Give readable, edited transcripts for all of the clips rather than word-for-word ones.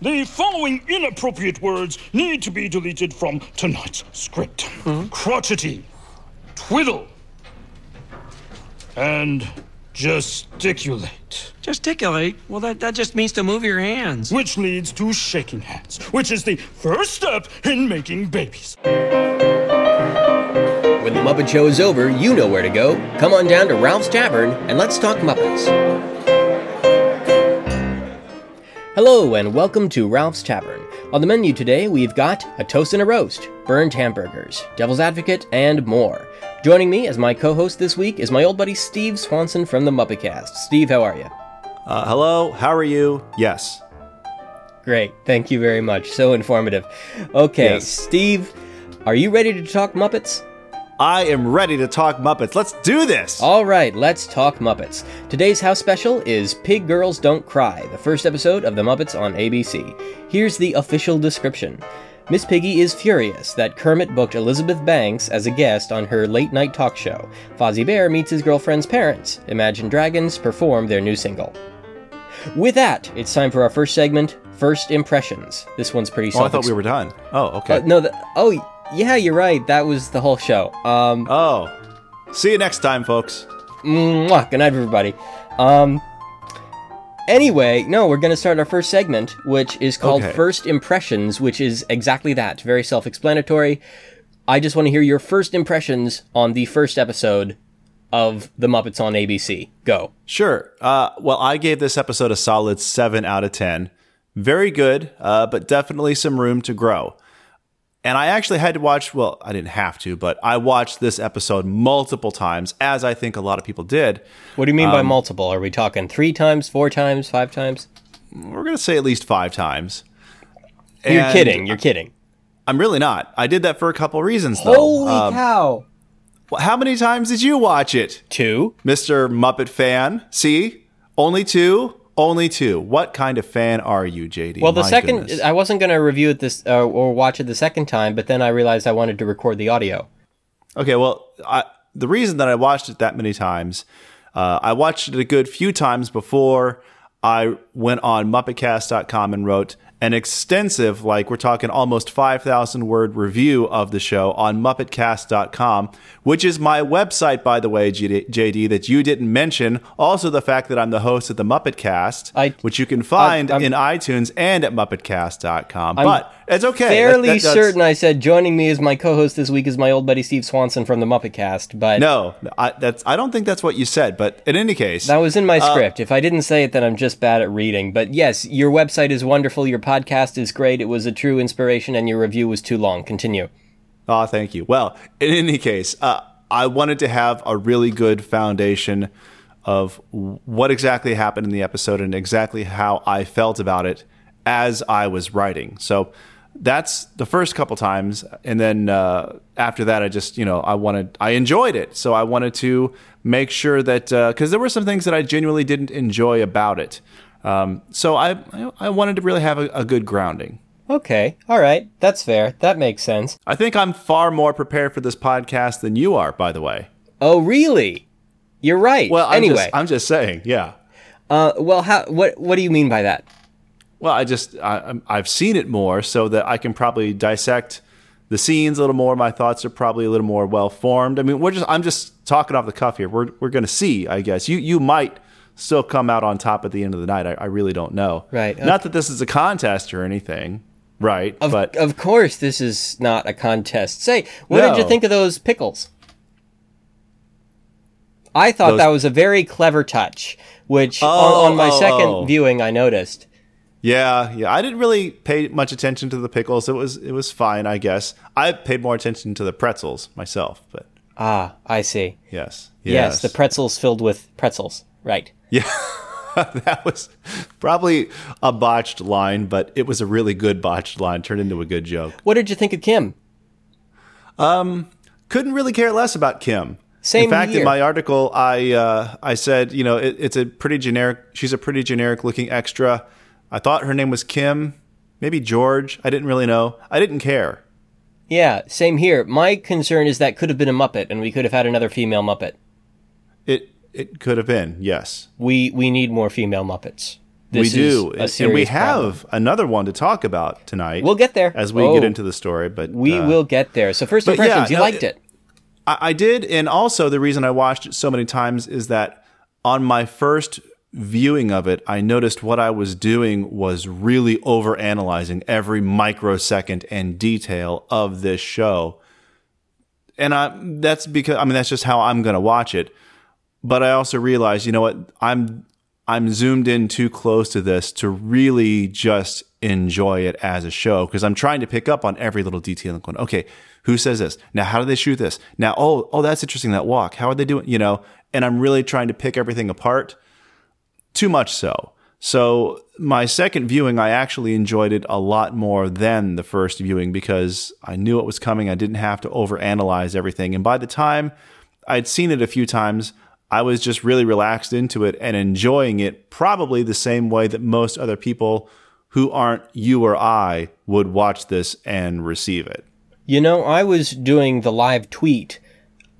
The following inappropriate words need to be deleted from tonight's script. Crotchety, twiddle, and gesticulate. Gesticulate? Well, that just means to move your hands. Which leads to shaking hands, which is the first step in making babies. When the Muppet Show is over, you know where to go. Come on down to Ralph's Tavern and let's talk Muppets. Hello and welcome to Ralph's Tavern. On the menu today, we've got a toast and a roast, burnt hamburgers, devil's advocate, and more. Joining me as my co-host this week is my old buddy Steve Swanson from the MuppetCast. Steve, how are you? Hello, how are you? Yes. Great, thank you very much. So informative. Okay, yes. Steve, are you ready to talk Muppets? I am ready to talk Muppets. Let's do this! All right, let's talk Muppets. Today's house special is Pig Girls Don't Cry, the first episode of The Muppets on ABC. Here's the official description. Miss Piggy is furious that Kermit booked Elizabeth Banks as a guest on her late-night talk show. Fozzie Bear meets his girlfriend's parents. Imagine Dragons perform their new single. With that, it's time for our first segment, First Impressions. This one's pretty simple. Oh, I thought we were done. Oh, okay. Yeah, you're right. That was the whole show. See you next time, folks. Mwah. Good night, everybody. We're going to start our first segment, which is called First Impressions, which is exactly that. Very self-explanatory. I just want to hear your first impressions on the first episode of The Muppets on ABC. Go. Sure. I gave this episode a solid 7 out of 10. Very good, but definitely some room to grow. And I actually had to watch, I didn't have to, but I watched this episode multiple times, as I think a lot of people did. What do you mean by multiple? Are we talking 3 times, 4 times, 5 times? We're going to say at least 5 times. You're kidding. I'm really not. I did that for a couple reasons, though. Holy cow. Well, how many times did you watch it? 2. Mr. Muppet fan. See? Only 2. Only 2. What kind of fan are you, JD? Well, goodness. I wasn't going to review it or watch it the second time, but then I realized I wanted to record the audio. Okay, well, the reason that I watched it that many times, I watched it a good few times before I went on MuppetCast.com and wrote an extensive, we're talking almost 5,000-word review of the show on MuppetCast.com, which is my website, by the way, JD, that you didn't mention. Also, the fact that I'm the host of the Muppet Cast, which you can find in iTunes and at MuppetCast.com. But it's okay. Fairly certain I said joining me as my co-host this week is my old buddy Steve Swanson from the Muppet Cast. But no, I don't think that's what you said. But in any case, that was in my script. If I didn't say it, then I'm just bad at reading. But yes, your website is wonderful. Your podcast is great. It was a true inspiration, and your review was too long. Continue. Oh, thank you. Well, in any case, I wanted to have a really good foundation of what exactly happened in the episode and exactly how I felt about it as I was writing. So that's the first couple times. And then after that, I just, I enjoyed it. So I wanted to make sure that, because there were some things that I genuinely didn't enjoy about it. So I wanted to really have a good grounding. Okay. All right. That's fair. That makes sense. I think I'm far more prepared for this podcast than you are, by the way. Oh, really? You're right. Well, I'm just saying, yeah. What do you mean by that? Well, I've seen it more so that I can probably dissect the scenes a little more. My thoughts are probably a little more well-formed. I mean, I'm just talking off the cuff here. We're going to see, I guess. You might still come out on top at the end of the night. I really don't know. Right. Okay. Not that this is a contest or anything, right? But of course this is not a contest. Say, did you think of those pickles? I thought that was a very clever touch, which on my second viewing I noticed. Yeah. I didn't really pay much attention to the pickles. It was fine, I guess. I paid more attention to the pretzels myself, but I see. Yes, the pretzels filled with pretzels. Right. Yeah. That was probably a botched line, but it was a really good botched line, turned into a good joke. What did you think of Kim? Couldn't really care less about Kim. In fact, in my article, I said, it's a pretty generic. She's a pretty generic looking extra. I thought her name was Kim, maybe George. I didn't really know. I didn't care. Yeah, same here. My concern is that could have been a Muppet, and we could have had another female Muppet. It could have been, yes. We need more female Muppets. This we do, and we have another one to talk about tonight. We'll get there as we get into the story, but we will get there. So first impressions, you liked it? I did, and also the reason I watched it so many times is that on my first viewing of it, I noticed what I was doing was really overanalyzing every microsecond and detail of this show, and that's because that's just how I'm going to watch it. But I also realized, you know what, I'm zoomed in too close to this to really just enjoy it as a show, because I'm trying to pick up on every little detail and going, okay, who says this? Now, how do they shoot this? Now, oh, that's interesting, that walk. How are they doing? You know, and I'm really trying to pick everything apart, too much so. So my second viewing, I actually enjoyed it a lot more than the first viewing because I knew it was coming. I didn't have to overanalyze everything. And by the time I'd seen it a few times, I was just really relaxed into it and enjoying it probably the same way that most other people who aren't you or I would watch this and receive it. You know, I was doing the live tweet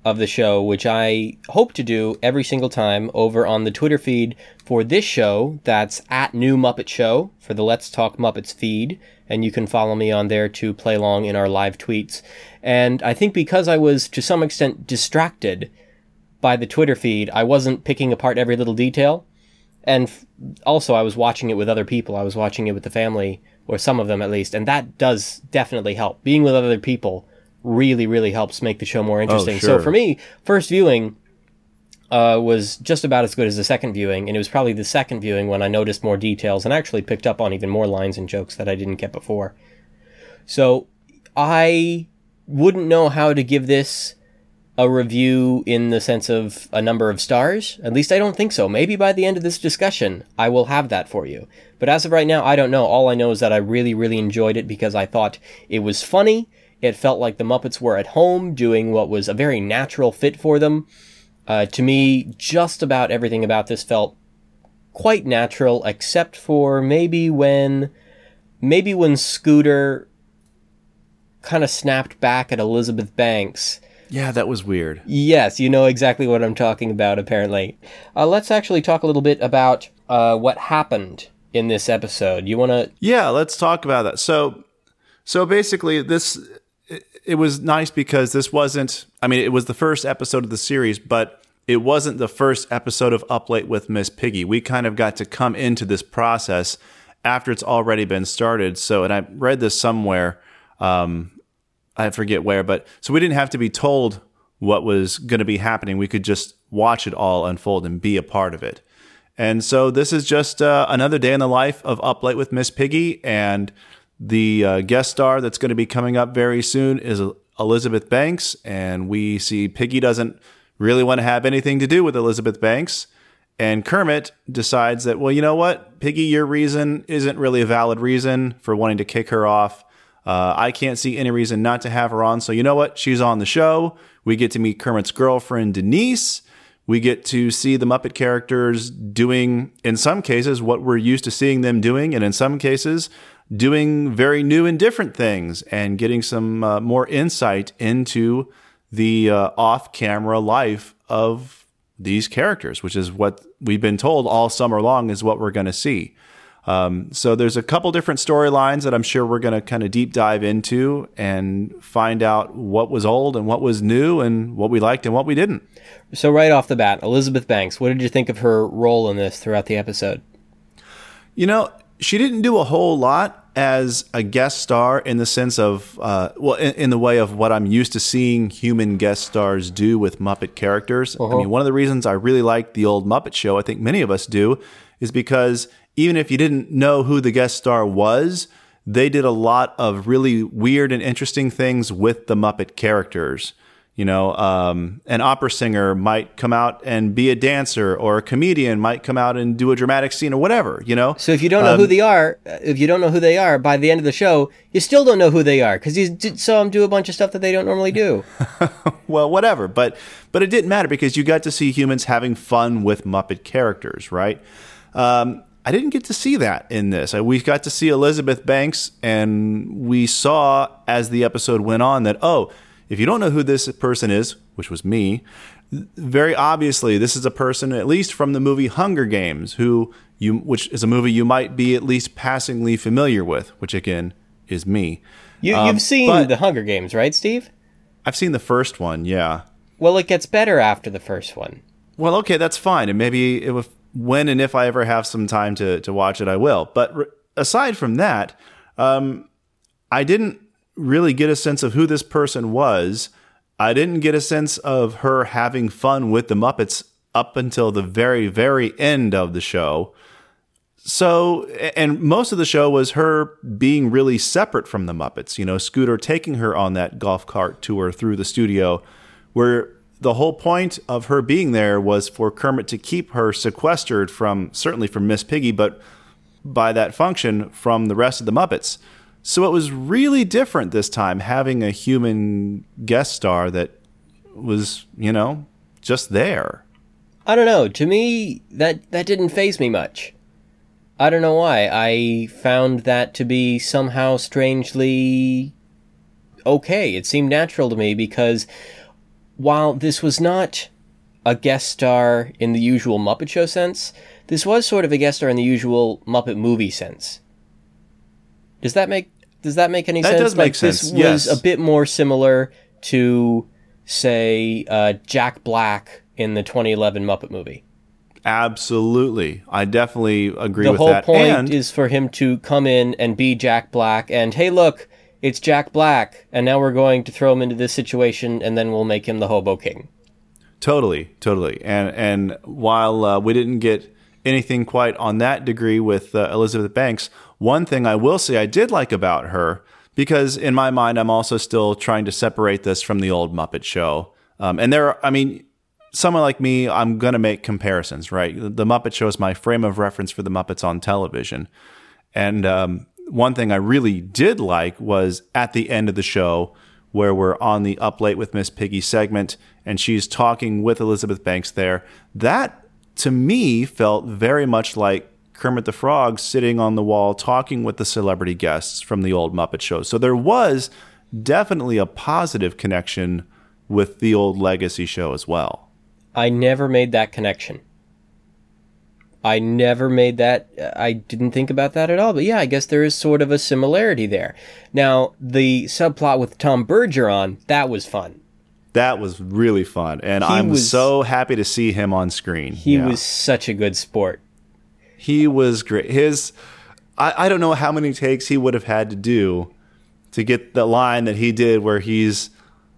of the show, which I hope to do every single time over on the Twitter feed for this show. That's at New Muppet Show for the Let's Talk Muppets feed. And you can follow me on there to play along in our live tweets. And I think because I was to some extent distracted by the Twitter feed, I wasn't picking apart every little detail. And also, I was watching it with other people. I was watching it with the family, or some of them at least. And that does definitely help. Being with other people really, really helps make the show more interesting. Oh, sure. So for me, first viewing was just about as good as the second viewing. And it was probably the second viewing when I noticed more details and actually picked up on even more lines and jokes that I didn't get before. So I wouldn't know how to give this a review in the sense of a number of stars. At least I don't think so. Maybe by the end of this discussion, I will have that for you. But as of right now, I don't know. All I know is that I really, really enjoyed it because I thought it was funny. It felt like the Muppets were at home doing what was a very natural fit for them. To me, just about everything about this felt quite natural, except for maybe when Scooter kind of snapped back at Elizabeth Banks. Yeah, that was weird. Yes, you know exactly what I'm talking about, apparently. Let's actually talk a little bit about what happened in this episode. You want to... Yeah, let's talk about that. So basically, it was nice because this wasn't... it was the first episode of the series, but it wasn't the first episode of Up Late with Miss Piggy. We kind of got to come into this process after it's already been started. So, and I read this somewhere... I forget where, but so we didn't have to be told what was going to be happening. We could just watch it all unfold and be a part of it. And so this is just another day in the life of Up Late with Miss Piggy. And the guest star that's going to be coming up very soon is Elizabeth Banks. And we see Piggy doesn't really want to have anything to do with Elizabeth Banks. And Kermit decides that, well, you know what, Piggy, your reason isn't really a valid reason for wanting to kick her off. I can't see any reason not to have her on. So you know what? She's on the show. We get to meet Kermit's girlfriend, Denise. We get to see the Muppet characters doing, in some cases, what we're used to seeing them doing. And in some cases, doing very new and different things and getting some more insight into the off-camera life of these characters, which is what we've been told all summer long is what we're going to see. So there's a couple different storylines that I'm sure we're going to kind of deep dive into and find out what was old and what was new and what we liked and what we didn't. So right off the bat, Elizabeth Banks, what did you think of her role in this throughout the episode? You know, she didn't do a whole lot as a guest star in the sense of, in the way of what I'm used to seeing human guest stars do with Muppet characters. Uh-huh. One of the reasons I really liked the old Muppet Show, I think many of us do, is because even if you didn't know who the guest star was, they did a lot of really weird and interesting things with the Muppet characters. You know, an opera singer might come out and be a dancer, or a comedian might come out and do a dramatic scene or whatever, you know? So if you don't know who they are, by the end of the show, you still don't know who they are because you saw them do a bunch of stuff that they don't normally do. Well, whatever. But it didn't matter because you got to see humans having fun with Muppet characters, right? I didn't get to see that in this. We got to see Elizabeth Banks, and we saw as the episode went on that, if you don't know who this person is, which was me, very obviously, this is a person, at least from the movie Hunger Games, which is a movie you might be at least passingly familiar with, which again is me. You've seen the Hunger Games, right, Steve? I've seen the first one, yeah. Well, it gets better after the first one. Well, okay, that's fine. And maybe when and if I ever have some time to watch it, I will. But aside from that, I didn't really get a sense of who this person was. I didn't get a sense of her having fun with the Muppets up until the very, very end of the show. So, and most of the show was her being really separate from the Muppets. You know, Scooter taking her on that golf cart tour through the studio, where the whole point of her being there was for Kermit to keep her sequestered certainly from Miss Piggy, but by that function from the rest of the Muppets. So it was really different this time, having a human guest star that was, you know, just there. I don't know. To me, that didn't faze me much. I don't know why. I found that to be somehow strangely okay. It seemed natural to me because while this was not a guest star in the usual Muppet Show sense, this was sort of a guest star in the usual Muppet Movie sense. Does that make any sense? That does make sense. This was a bit more similar to, say, Jack Black in the 2011 Muppet Movie. Absolutely, I definitely agree with that. The whole point is for him to come in and be Jack Black, and hey, look, it's Jack Black, and now we're going to throw him into this situation, and then we'll make him the Hobo King. Totally, totally. And while we didn't get anything quite on that degree with Elizabeth Banks, one thing I will say I did like about her, because in my mind, I'm also still trying to separate this from the old Muppet Show. And there are, I mean, someone like me, I'm going to make comparisons, right? The Muppet Show is my frame of reference for the Muppets on television. And one thing I really did like was at the end of the show, where we're on the Up Late with Miss Piggy segment, and she's talking with Elizabeth Banks there. That, to me, felt very much like Kermit the Frog sitting on the wall talking with the celebrity guests from the old Muppet Show. So there was definitely a positive connection with the old legacy show as well. I never made that connection. I didn't think about that at all. But yeah, I guess there is sort of a similarity there. Now, the subplot with Tom Bergeron, that was fun. That was really fun. And I'm so happy to see him on screen. He was such a good sport. He was great. I don't know how many takes he would have had to do to get the line that he did where he's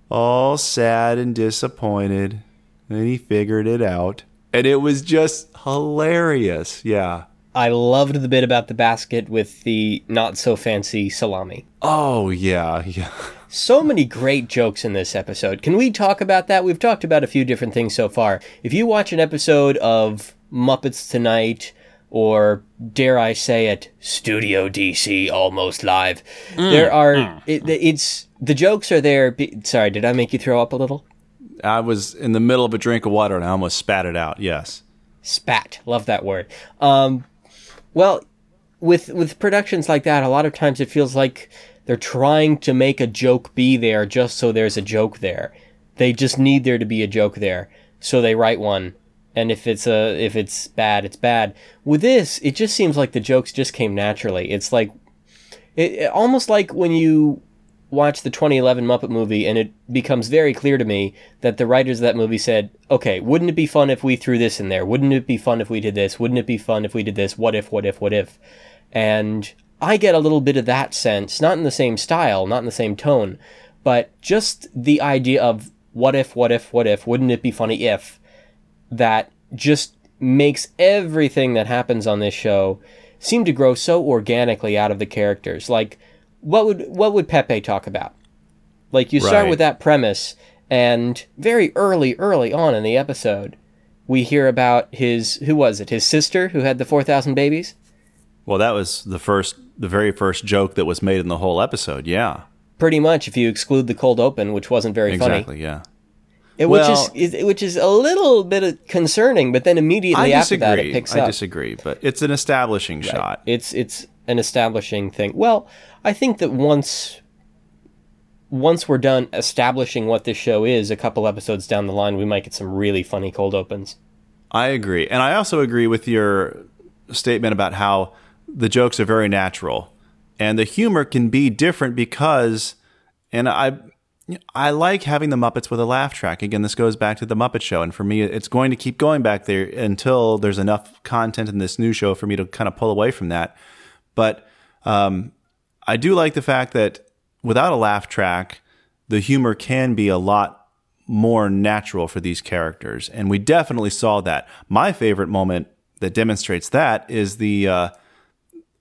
all sad and disappointed, and he figured it out. And it was just hilarious. Yeah. I loved the bit about the basket with the not so fancy salami. Oh, yeah. Yeah. So many great jokes in this episode. Can we talk about that? We've talked about a few different things so far. If you watch an episode of Muppets Tonight, or dare I say it, Studio DC Almost Live, the jokes are there. Sorry, did I make you throw up a little? I was in the middle of a drink of water and I almost spat it out, yes. Spat. Love that word. Well, with productions like that, a lot of times it feels like they're trying to make a joke be there just so there's a joke there. They just need there to be a joke there, so they write one. And if it's bad, it's bad. With this, it just seems like the jokes just came naturally. It's like, it almost like when you watch the 2011 Muppet Movie, and it becomes very clear to me that the writers of that movie said, okay, wouldn't it be fun if we threw this in there? Wouldn't it be fun if we did this? Wouldn't it be fun if we did this? What if, what if, what if? And I get a little bit of that sense, not in the same style, not in the same tone, but just the idea of what if, what if, what if, wouldn't it be funny if, that just makes everything that happens on this show seem to grow so organically out of the characters. Like, what would Pepe talk about? Like, you start with that premise, and very early on in the episode, we hear about his sister who had the 4,000 babies? Well, that was the very first joke that was made in the whole episode, yeah. Pretty much, if you exclude the cold open, which wasn't very funny. Exactly, yeah. Which is a little bit concerning, but then immediately after that it picks up. I disagree, but it's an establishing shot. It's an establishing thing. Well, I think that once once we're done establishing what this show is, a couple episodes down the line, we might get some really funny cold opens. I agree. And I also agree with your statement about how the jokes are very natural and the humor can be different because, and I like having the Muppets with a laugh track. Again, this goes back to the Muppet Show. And for me, it's going to keep going back there until there's enough content in this new show for me to kind of pull away from that. But I do like the fact that without a laugh track, the humor can be a lot more natural for these characters. And we definitely saw that. My favorite moment that demonstrates that is the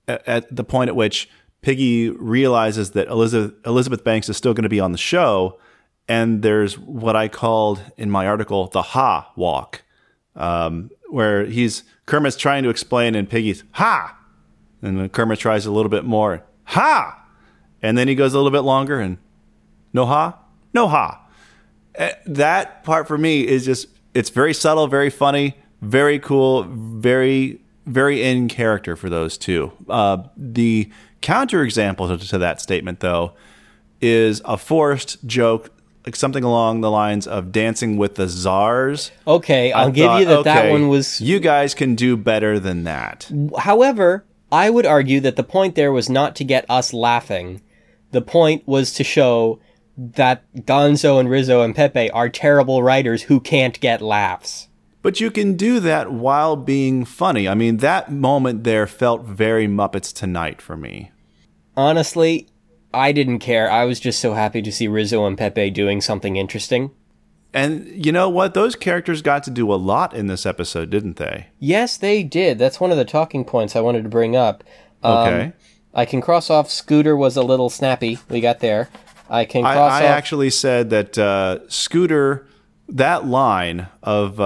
at the point at which Piggy realizes that Elizabeth Banks is still going to be on the show, and there's what I called in my article the "ha" walk, where Kermit's trying to explain, and Piggy's "ha," and then Kermit tries a little bit more "ha," and then he goes a little bit longer and "no ha, no ha." That part for me is just—it's very subtle, very funny, very cool, very, very in character for those two. The counterexample to that statement, though, is a forced joke, like something along the lines of Dancing with the Czars. Okay, that one was... You guys can do better than that. However, I would argue that the point there was not to get us laughing. The point was to show that Gonzo and Rizzo and Pepe are terrible writers who can't get laughs. But you can do that while being funny. I mean, that moment there felt very Muppets Tonight for me. Honestly, I didn't care. I was just so happy to see Rizzo and Pepe doing something interesting. And you know what? Those characters got to do a lot in this episode, didn't they? Yes, they did. That's one of the talking points I wanted to bring up. Okay. I can cross off Scooter was a little snappy. We got there. I actually said that Scooter... That line of,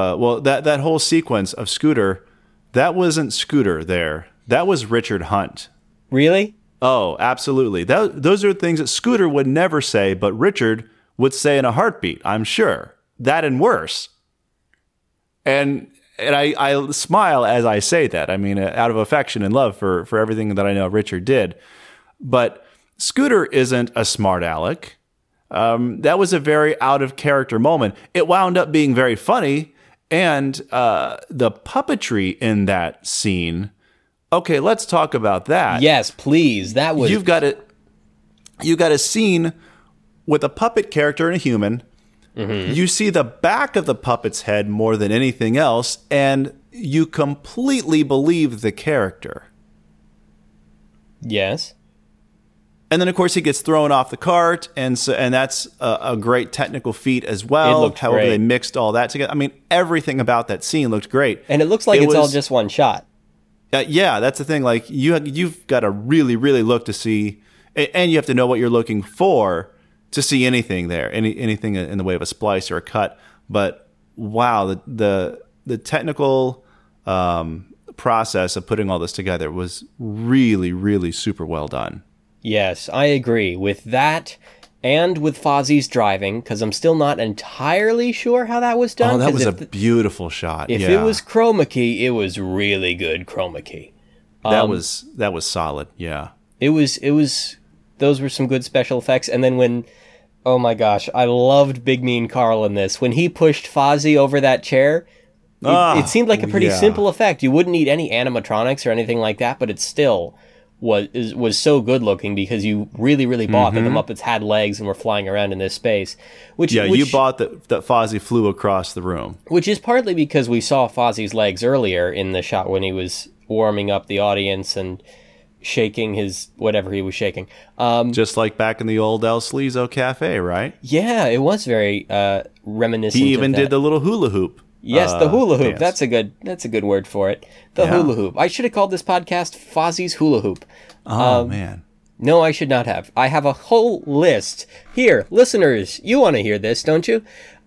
that whole sequence of Scooter, that wasn't Scooter there. That was Richard Hunt. Really? Oh, absolutely. Those are things that Scooter would never say, but Richard would say in a heartbeat, I'm sure. That and worse. And I smile as I say that. I mean, out of affection and love for everything that I know Richard did. But Scooter isn't a smart aleck. That was a very out-of-character moment. It wound up being very funny, and the puppetry in that scene. Okay, let's talk about that. Yes, please. That was... You've got a scene with a puppet character and a human. Mm-hmm. You see the back of the puppet's head more than anything else, and you completely believe the character. Yes. And then, of course, he gets thrown off the cart, and that's a great technical feat as well. It looked however great. They mixed all that together. I mean, everything about that scene looked great. And it looks like it's all just one shot. Yeah, that's the thing. Like, you've got to really, really look to see, and you have to know what you're looking for to see anything there, anything in the way of a splice or a cut. But, wow, the technical process of putting all this together was really, really super well done. Yes, I agree with that and with Fozzie's driving, because I'm still not entirely sure how that was done. Oh, that was a beautiful shot. If it was chroma key, it was really good chroma key. That was solid, yeah. It was. Those were some good special effects. And then oh my gosh, I loved Big Mean Carl in this. When he pushed Fozzie over that chair, it seemed like a pretty simple effect. You wouldn't need any animatronics or anything like that, but it's still... was so good looking because you really, really bought that the Muppets had legs and were flying around in this space. You bought that Fozzie flew across the room. Which is partly because we saw Fozzie's legs earlier in the shot when he was warming up the audience and shaking his whatever he was shaking. Just like back in the old El Sleazo Cafe, right? Yeah, it was very reminiscent. He even did the little hula hoop. Yes, the hula hoop. Dance. That's a good word for it. The hula hoop. I should have called this podcast Fozzie's Hula Hoop. Oh, man. No, I should not have. I have a whole list. Here, listeners, you want to hear this, don't you?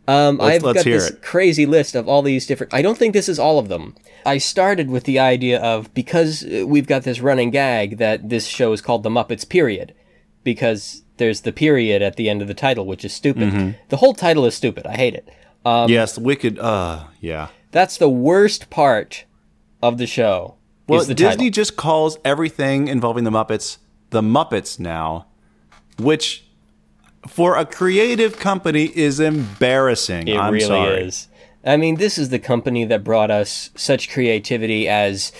I've got this crazy list of all these different... I don't think this is all of them. I started with the idea of, because we've got this running gag that this show is called The Muppets Period, because there's the period at the end of the title, which is stupid. Mm-hmm. The whole title is stupid. I hate it. Yes, the wicked, yeah. That's the worst part of the show. Well, is the Disney title. Just calls everything involving the Muppets now, which for a creative company is embarrassing. It really is. I mean, this is the company that brought us such creativity as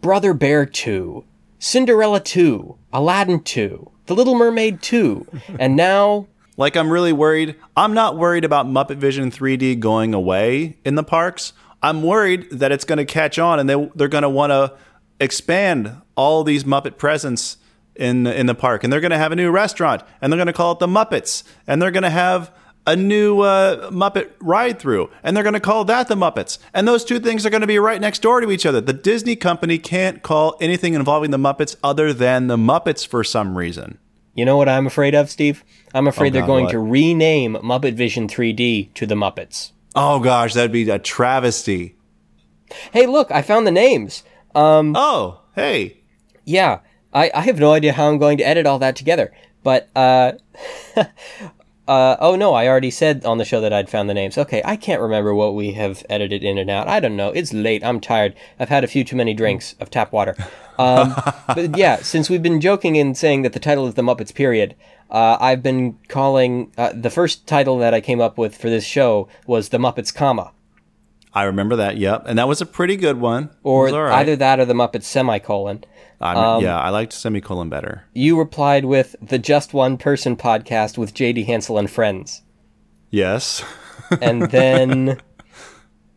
Brother Bear 2, Cinderella 2, Aladdin 2, The Little Mermaid 2, and now... Like, I'm really worried. I'm not worried about Muppet Vision 3D going away in the parks. I'm worried that it's going to catch on and they're going to want to expand all these Muppet presents in the park. And they're going to have a new restaurant, and they're going to call it The Muppets. And they're going to have a new Muppet ride-through, and they're going to call that The Muppets. And those two things are going to be right next door to each other. The Disney company can't call anything involving the Muppets other than The Muppets for some reason. You know what I'm afraid of, Steve? I'm afraid they're going to rename Muppet Vision 3D to The Muppets. Oh, gosh, that'd be a travesty. Hey, look, I found the names. Oh, hey. Yeah, I have no idea how I'm going to edit all that together. But, oh, no, I already said on the show that I'd found the names. Okay, I can't remember what we have edited in and out. I don't know. It's late. I'm tired. I've had a few too many drinks of tap water. But, yeah, since we've been joking and saying that the title is The Muppets, period, I've been calling... the first title that I came up with for this show was The Muppets, comma. I remember that, yep. And that was a pretty good one. Or right. Either that or The Muppets, semicolon. Yeah, I liked semicolon better. You replied with the Just One Person podcast with J.D. Hansel and Friends. Yes. and then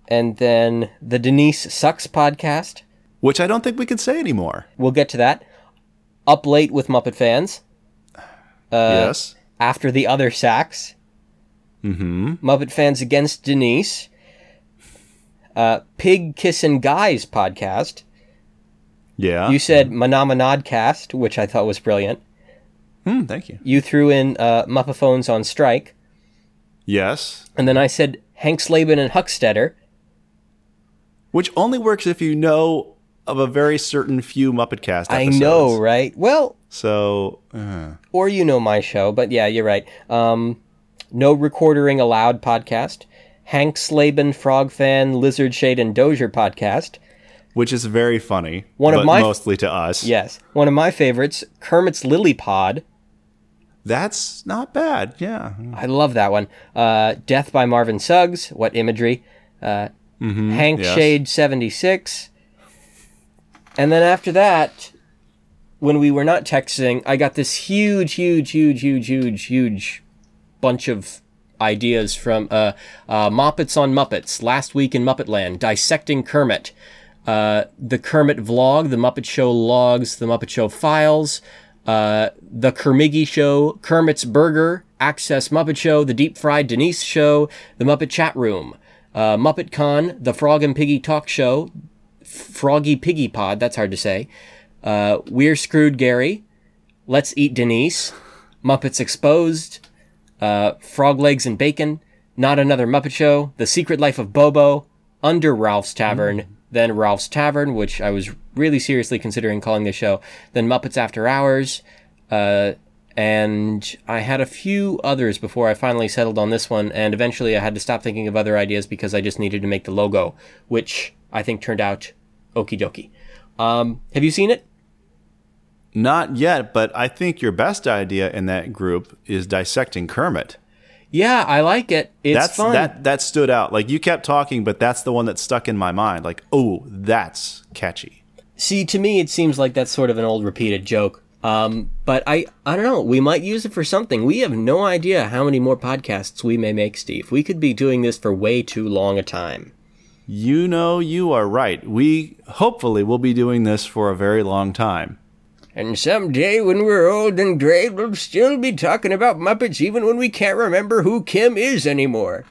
the Denise Sucks podcast. Which I don't think we can say anymore. We'll get to that. Up Late with Muppet Fans. Yes. After the Other Sacks. Mm-hmm. Muppet Fans Against Denise. Pig Kissin' Guys podcast. Yeah. You said Manamanodcast, which I thought was brilliant. Thank you. You threw in Muppaphones on Strike. Yes. And then I said Hank Slaben and Huckstetter. Which only works if you know of a very certain few MuppetCast episodes. I know, right? Well... So... Or you know my show, but yeah, you're right. No Recordering Allowed podcast. Hank Slaben, Frog Fan, Lizard Shade, and Dozier podcast. Which is very funny, mostly to us. Yes. One of my favorites, Kermit's Lily Pod. That's not bad, yeah. I love that one. Death by Marvin Suggs, what imagery. Hank Shade 76. And then after that, when we were not texting, I got this huge bunch of... ideas from Muppets on Muppets, Last Week in Muppetland, Dissecting Kermit, The Kermit Vlog, The Muppet Show Logs, The Muppet Show Files, The Kermiggy Show, Kermit's Burger, Access Muppet Show, The Deep Fried Denise Show, The Muppet Chat Room, Muppet Con, The Frog and Piggy Talk Show, Froggy Piggy Pod, that's hard to say, We're Screwed Gary, Let's Eat Denise, Muppets Exposed, Frog Legs and Bacon, Not Another Muppet Show, The Secret Life of Bobo, Under Ralph's Tavern, then Ralph's Tavern, which I was really seriously considering calling the show, then Muppets After Hours, and I had a few others before I finally settled on this one, and eventually I had to stop thinking of other ideas because I just needed to make the logo, which I think turned out okie dokie. Have you seen it? Not yet, but I think your best idea in that group is Dissecting Kermit. Yeah, I like it. That's fun. That stood out. Like, you kept talking, but that's the one that stuck in my mind. Like, oh, that's catchy. See, to me, it seems like that's sort of an old repeated joke. But I don't know. We might use it for something. We have no idea how many more podcasts we may make, Steve. We could be doing this for way too long a time. You know, you are right. We hopefully will be doing this for a very long time. And someday when we're old and gray, we'll still be talking about Muppets even when we can't remember who Kim is anymore.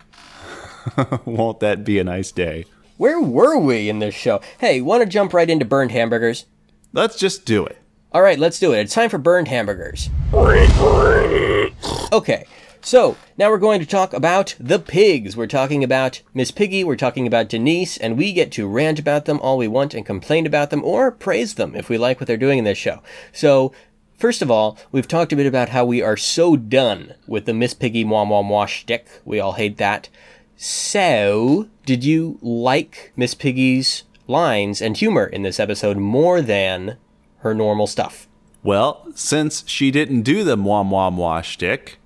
Won't that be a nice day? Where were we in this show? Hey, want to jump right into Burned Hamburgers? Let's just do it. All right, let's do it. It's time for Burned Hamburgers. Okay, so now we're going to talk about the pigs. We're talking about Miss Piggy, we're talking about Denise, and we get to rant about them all we want and complain about them or praise them if we like what they're doing in this show. So, first of all, we've talked a bit about how we are so done with the Miss Piggy mwah mwah mwah shtick. We all hate that. So, did you like Miss Piggy's lines and humor in this episode more than her normal stuff? Well, since she didn't do the mwah mwah mwah shtick...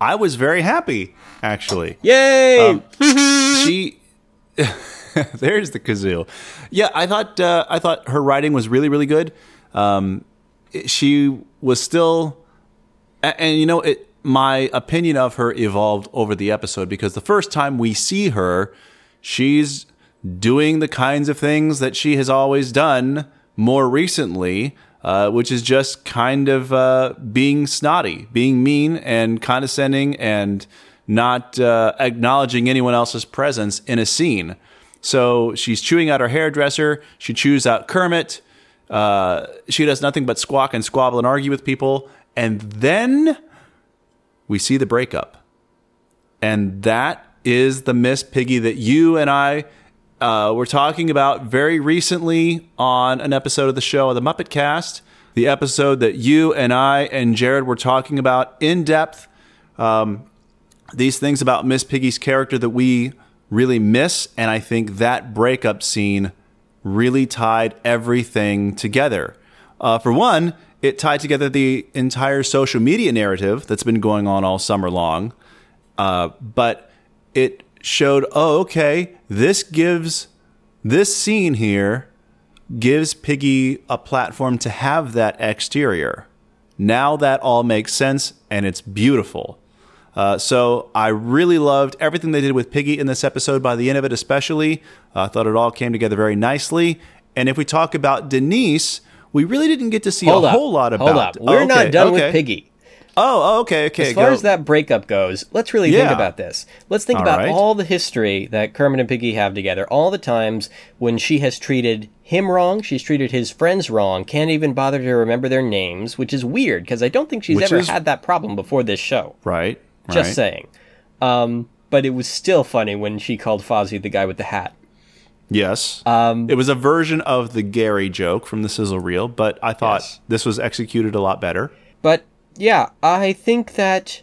I was very happy, actually. Yay! She... There's the kazoo. Yeah, I thought her writing was really, really good. She was still... And, you know, my opinion of her evolved over the episode, because the first time we see her, she's doing the kinds of things that she has always done more recently, which is just kind of being snotty, being mean and condescending and not acknowledging anyone else's presence in a scene. So she's chewing out her hairdresser. She chews out Kermit. She does nothing but squawk and squabble and argue with people. And then we see the breakup. And that is the Miss Piggy that you and I were talking about very recently on an episode of the show, The Muppet Cast. The episode that you and I and Jared were talking about in depth. These things about Miss Piggy's character that we really miss. And I think that breakup scene really tied everything together. For one... It tied together the entire social media narrative that's been going on all summer long. But it showed, this scene here gives Piggy a platform to have that exterior. Now that all makes sense, and it's beautiful. So I really loved everything they did with Piggy in this episode, by the end of it especially. I thought it all came together very nicely. And if we talk about Denise... We really didn't get to see whole lot about it. We're not done with Piggy. Okay. As far as that breakup goes, let's really think about this. Let's think about all the history that Kermit and Piggy have together, all the times when she has treated him wrong, she's treated his friends wrong, can't even bother to remember their names, which is weird because I don't think she's ever had that problem before this show. Right. Just saying. But it was still funny when she called Fozzie the guy with the hat. Yes. It was a version of the Gary joke from the sizzle reel, but I thought this was executed a lot better. But, yeah, I think that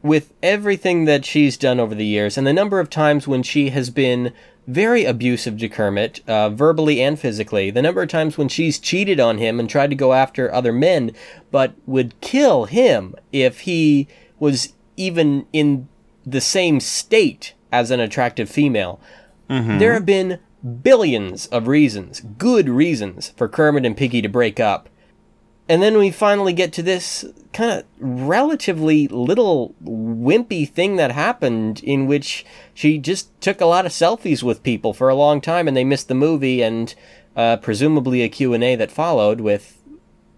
with everything that she's done over the years and the number of times when she has been very abusive to Kermit, verbally and physically, the number of times when she's cheated on him and tried to go after other men, but would kill him if he was even in the same state as an attractive female... Mm-hmm. There have been billions of reasons, good reasons, for Kermit and Piggy to break up. And then we finally get to this kind of relatively little wimpy thing that happened in which she just took a lot of selfies with people for a long time and they missed the movie and presumably a Q&A that followed with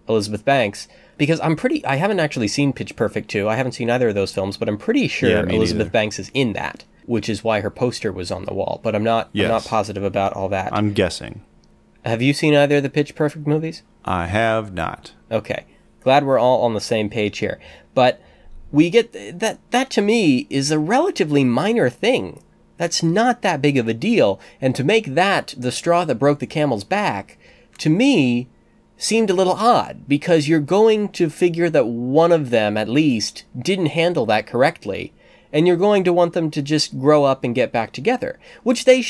Elizabeth Banks. Because I haven't actually seen Pitch Perfect 2. I haven't seen either of those films, but I'm pretty sure Elizabeth Banks is in that. Which is why her poster was on the wall. But I'm not positive about all that. I'm guessing. Have you seen either of the Pitch Perfect movies? I have not. Okay. Glad we're all on the same page here. But we get that to me is a relatively minor thing. That's not that big of a deal. And to make that the straw that broke the camel's back, to me, seemed a little odd. Because you're going to figure that one of them, at least, didn't handle that correctly. And you're going to want them to just grow up and get back together, which they,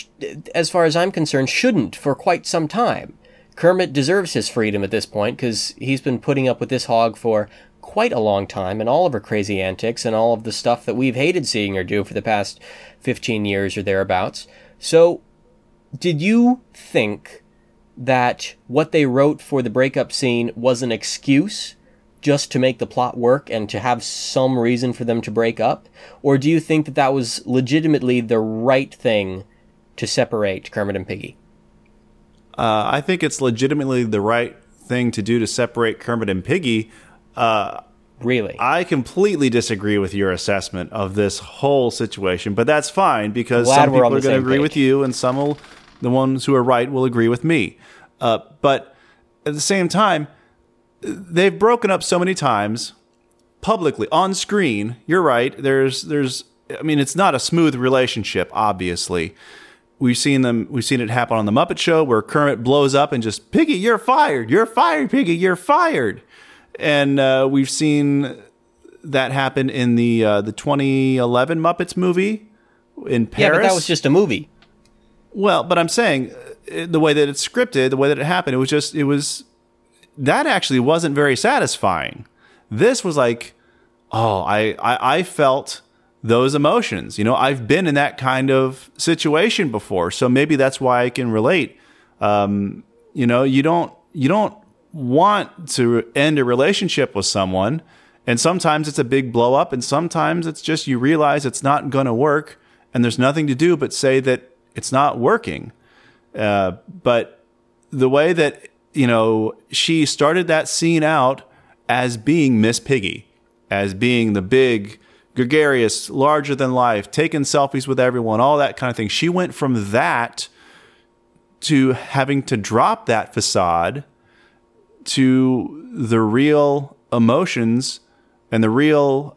as far as I'm concerned, shouldn't for quite some time. Kermit deserves his freedom at this point because he's been putting up with this hog for quite a long time and all of her crazy antics and all of the stuff that we've hated seeing her do for the past 15 years or thereabouts. So did you think that what they wrote for the breakup scene was an excuse just to make the plot work and to have some reason for them to break up? Or do you think that that was legitimately the right thing to separate Kermit and Piggy? I think it's legitimately the right thing to do to separate Kermit and Piggy. Really? I completely disagree with your assessment of this whole situation, but that's fine because some people are going to agree with you and the ones who are right will agree with me. But at the same time, they've broken up so many times publicly on screen. You're right. There's. I mean, it's not a smooth relationship. Obviously, We've seen it happen on the Muppet Show, where Kermit blows up and just Piggy, you're fired. You're fired, Piggy. You're fired. And we've seen that happen in the 2011 Muppets movie in Paris. Yeah, but that was just a movie. Well, but I'm saying the way that it's scripted, the way that it happened, it was. That actually wasn't very satisfying. This was like, oh, I felt those emotions. You know, I've been in that kind of situation before, so maybe that's why I can relate. You know, you don't want to end a relationship with someone, and sometimes it's a big blow up, and sometimes it's just you realize it's not going to work, and there's nothing to do but say that it's not working. But the way that, you know, she started that scene out as being Miss Piggy, as being the big, gregarious, larger than life, taking selfies with everyone, all that kind of thing. She went from that to having to drop that facade to the real emotions and the real,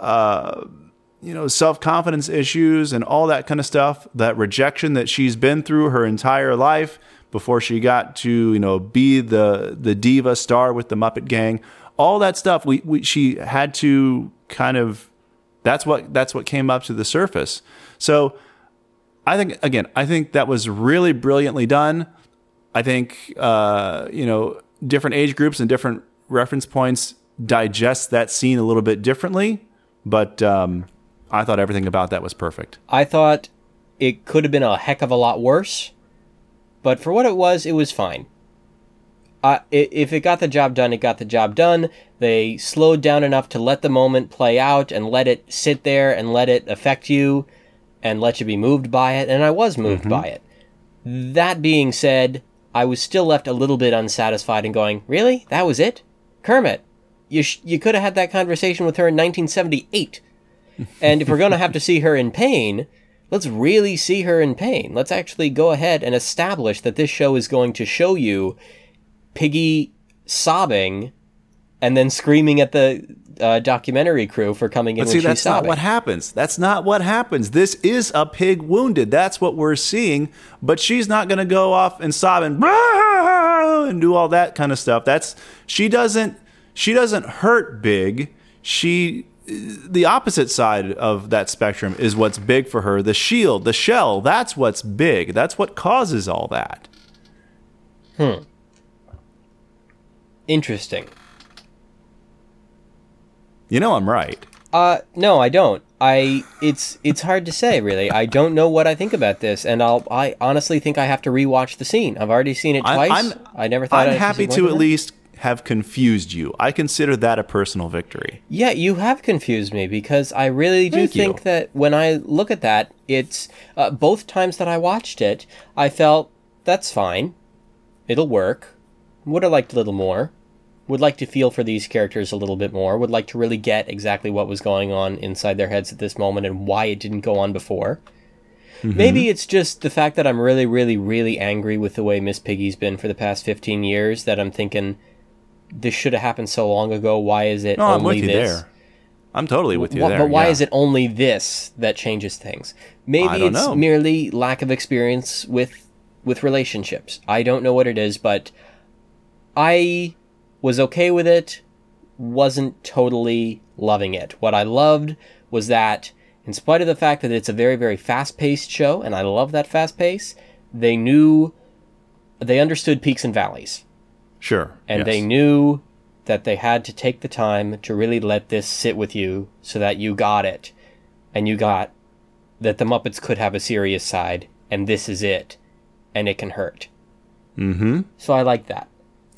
self-confidence issues and all that kind of stuff, that rejection that she's been through her entire life before she got to, you know, be the diva star with the Muppet Gang, all that stuff. She had to kind of, that's what came up to the surface. So I think that was really brilliantly done. I think, different age groups and different reference points digest that scene a little bit differently, but I thought everything about that was perfect. I thought it could have been a heck of a lot worse, but for what it was fine. If it got the job done, it got the job done. They slowed down enough to let the moment play out and let it sit there and let it affect you and let you be moved by it, and I was moved by it. That being said, I was still left a little bit unsatisfied and going, really? That was it? Kermit, you could have had that conversation with her in 1978. And if we're going to have to see her in pain, let's really see her in pain. Let's actually go ahead and establish that this show is going to show you Piggy sobbing and then screaming at the documentary crew for coming in. But see, that's not what happens. That's not what happens. This is a pig wounded. That's what we're seeing. But she's not going to go off and sob and do all that kind of stuff. That's she doesn't hurt big. The opposite side of that spectrum is what's big for her. The shield, the shell. That's what's big. That's what causes all that. Interesting. You know I'm right. No, I don't. It's hard to say, really. I don't know what I think about this, and I honestly think I have to rewatch the scene. I've already seen it twice. I never thought. I'm happy to at least have confused you. I consider that a personal victory. Yeah, you have confused me because I really do think that when I look at that, it's both times that I watched it, I felt that's fine. It'll work. Would have liked a little more. Would like to feel for these characters a little bit more, would like to really get exactly what was going on inside their heads at this moment and why it didn't go on before. Maybe it's just the fact that I'm really, really, really angry with the way Miss Piggy's been for the past 15 years that I'm thinking, this should have happened so long ago. Why is it only this? No, I'm with you there. I'm totally with you there. But why is it only this that changes things? Maybe it's merely lack of experience with relationships. I don't know what it is, but I was okay with it, wasn't totally loving it. What I loved was that, in spite of the fact that it's a very, very fast-paced show, and I love that fast pace, they understood peaks and valleys. Sure. And yes, they knew that they had to take the time to really let this sit with you so that you got it. And you got that the Muppets could have a serious side, and this is it. And it can hurt. So I like that.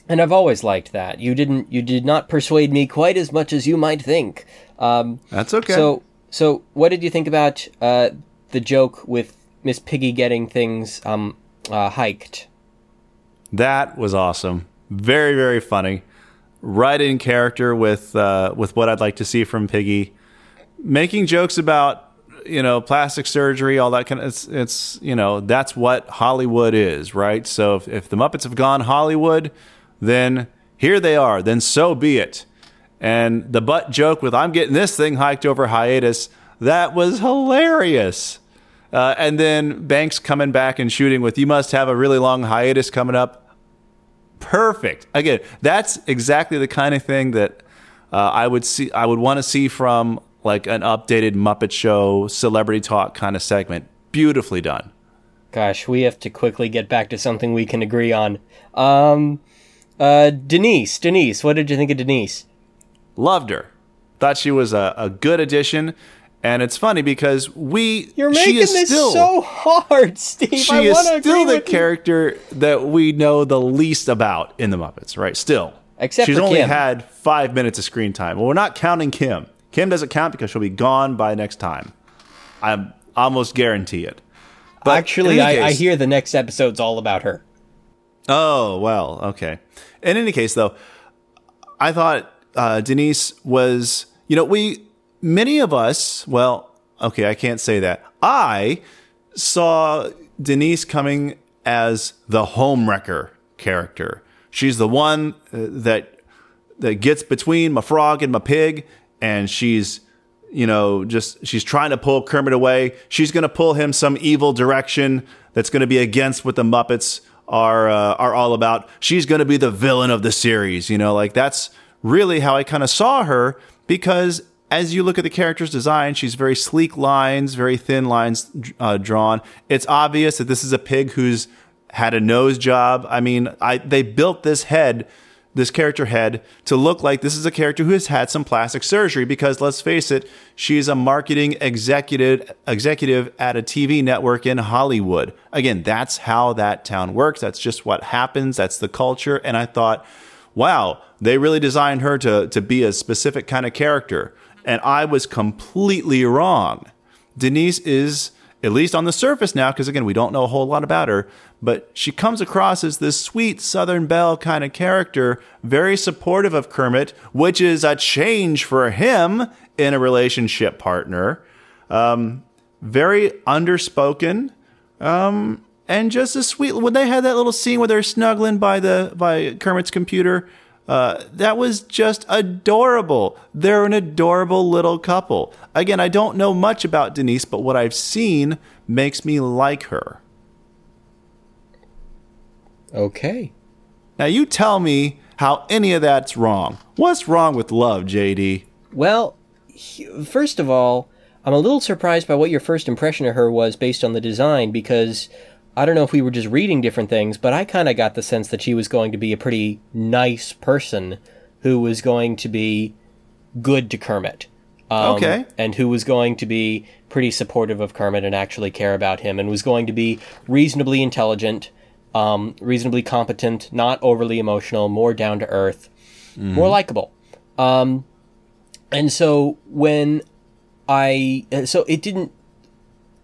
And I've always liked that. You did not persuade me quite as much as you might think. That's okay. So what did you think about the joke with Miss Piggy getting things hiked? That was awesome. Very, very funny. Right in character with what I'd like to see from Piggy. Making jokes about, plastic surgery, all that kind of, that's what Hollywood is, right? So if the Muppets have gone Hollywood, then here they are, then so be it. And the butt joke with I'm getting this thing hiked over hiatus, that was hilarious. And then Banks coming back and shooting with, you must have a really long hiatus coming up. Perfect. Again, that's exactly the kind of thing that I would want to see from like an updated Muppet Show celebrity talk kind of segment. Beautifully done. Gosh, we have to quickly get back to something we can agree on. Denise, what did you think of Denise? Loved her. Thought she was a good addition. And it's funny because You're making this so hard, Steve. She is still the character that we know the least about in The Muppets, right? Still. Except she's for only Kim. Had 5 minutes of screen time. Well, we're not counting Kim. Kim doesn't count because she'll be gone by next time. I almost guarantee it. But actually, I hear the next episode's all about her. Oh, well, okay. In any case, though, I thought Denise was, you know, many of us, well, okay, I can't say that. I saw Denise coming as the homewrecker character. She's the one that gets between my frog and my pig, and she's, you know, just she's trying to pull Kermit away. She's going to pull him some evil direction that's going to be against what the Muppets are all about. She's going to be the villain of the series, you know, like that's really how I kind of saw her, because as you look at the character's design, she's very sleek lines, very thin lines drawn. It's obvious that this is a pig who's had a nose job. I mean, they built this character head, to look like this is a character who has had some plastic surgery, because let's face it, she's a marketing executive at a TV network in Hollywood. Again, that's how that town works. That's just what happens. That's the culture. And I thought, wow, they really designed her to be a specific kind of character. And I was completely wrong. Denise is, at least on the surface now, because again, we don't know a whole lot about her, but she comes across as this sweet Southern Belle kind of character, very supportive of Kermit, which is a change for him in a relationship partner. Very underspoken, and just a sweet. When they had that little scene where they're snuggling by Kermit's computer, that was just adorable. They're an adorable little couple. Again, I don't know much about Denise, but what I've seen makes me like her. Okay. Now you tell me how any of that's wrong. What's wrong with love, JD? Well, first of all, I'm a little surprised by what your first impression of her was based on the design, because I don't know if we were just reading different things, but I kind of got the sense that she was going to be a pretty nice person who was going to be good to Kermit. Okay. And who was going to be pretty supportive of Kermit and actually care about him, and was going to be reasonably intelligent, reasonably competent, not overly emotional, more down to earth, more likable. And so so it didn't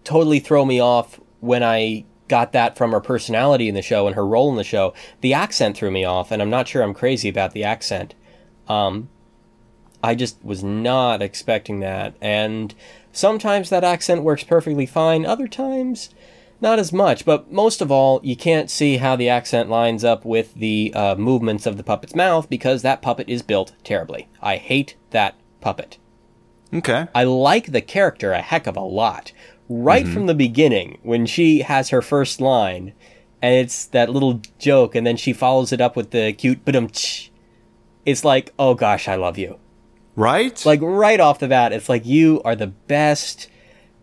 totally throw me off when I got that from her personality in the show and her role in the show. The accent threw me off, and I'm not sure I'm crazy about the accent. I just was not expecting that. And sometimes that accent works perfectly fine. Other times, not as much. But most of all, you can't see how the accent lines up with the movements of the puppet's mouth, because that puppet is built terribly. I hate that puppet. Okay. I like the character a heck of a lot. Right from the beginning, when she has her first line, and it's that little joke, and then she follows it up with the cute ba-dum-tsh, it's like, oh gosh, I love you. Right? Like, right off the bat, it's like, you are the best.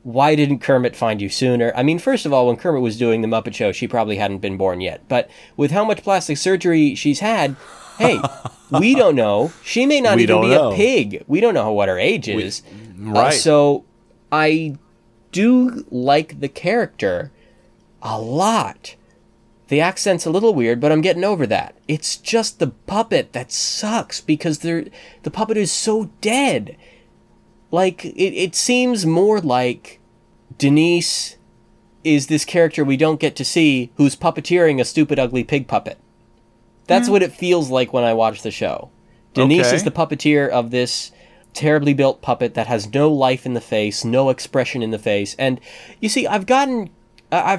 Why didn't Kermit find you sooner? I mean, first of all, when Kermit was doing The Muppet Show, she probably hadn't been born yet. But with how much plastic surgery she's had, hey, we don't know. She may not even be a pig. We don't know what her age is. Right. So I do like the character a lot. The accent's a little weird, but I'm getting over that. It's just the puppet that sucks, because the puppet is so dead. Like, it seems more like Denise is this character we don't get to see who's puppeteering a stupid, ugly pig puppet. That's what it feels like when I watch the show. Denise is the puppeteer of this terribly built puppet that has no life in the face, no expression in the face. And you see, I've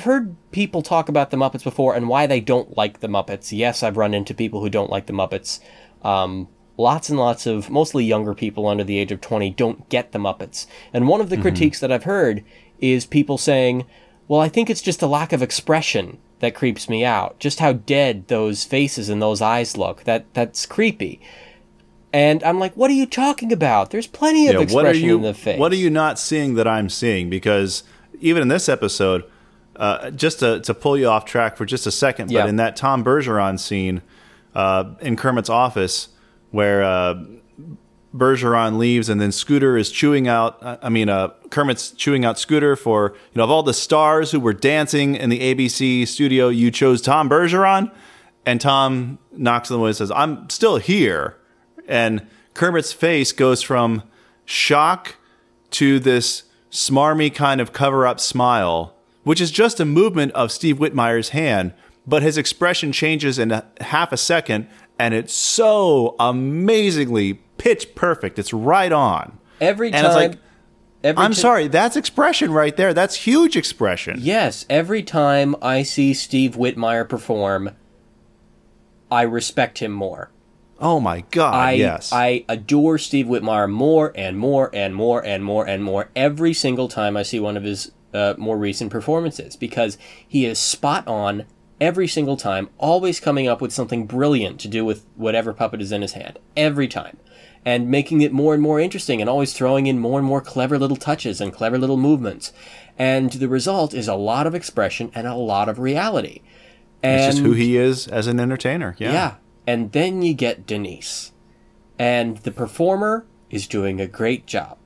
heard people talk about the Muppets before and why they don't like the Muppets. Yes, I've run into people who don't like the Muppets. Lots and lots of mostly younger people under the age of 20 don't get the Muppets. And one of the critiques that I've heard is people saying, well, I think it's just a lack of expression that creeps me out. Just how dead those faces and those eyes look. That's creepy. And I'm like, what are you talking about? There's plenty of expression in the face. What are you not seeing that I'm seeing? Because even in this episode, just to pull you off track for just a second, but in that Tom Bergeron scene in Kermit's office where Bergeron leaves, and then Scooter is chewing out, Kermit's chewing out Scooter for, of all the stars who were dancing in the ABC studio, you chose Tom Bergeron. And Tom knocks on the window and says, I'm still here. And Kermit's face goes from shock to this smarmy kind of cover-up smile, which is just a movement of Steve Whitmire's hand, but his expression changes in half a second, and it's so amazingly pitch perfect. It's right on. Every time. And it's like, sorry, that's expression right there. That's huge expression. Yes, every time I see Steve Whitmire perform, I respect him more. Oh my God, yes. I adore Steve Whitmire more and more and more and more and more every single time I see one of his more recent performances, because he is spot on every single time, always coming up with something brilliant to do with whatever puppet is in his hand, every time, and making it more and more interesting and always throwing in more and more clever little touches and clever little movements. And the result is a lot of expression and a lot of reality. And it's just who he is as an entertainer. Yeah. And then you get Denise. And the performer is doing a great job.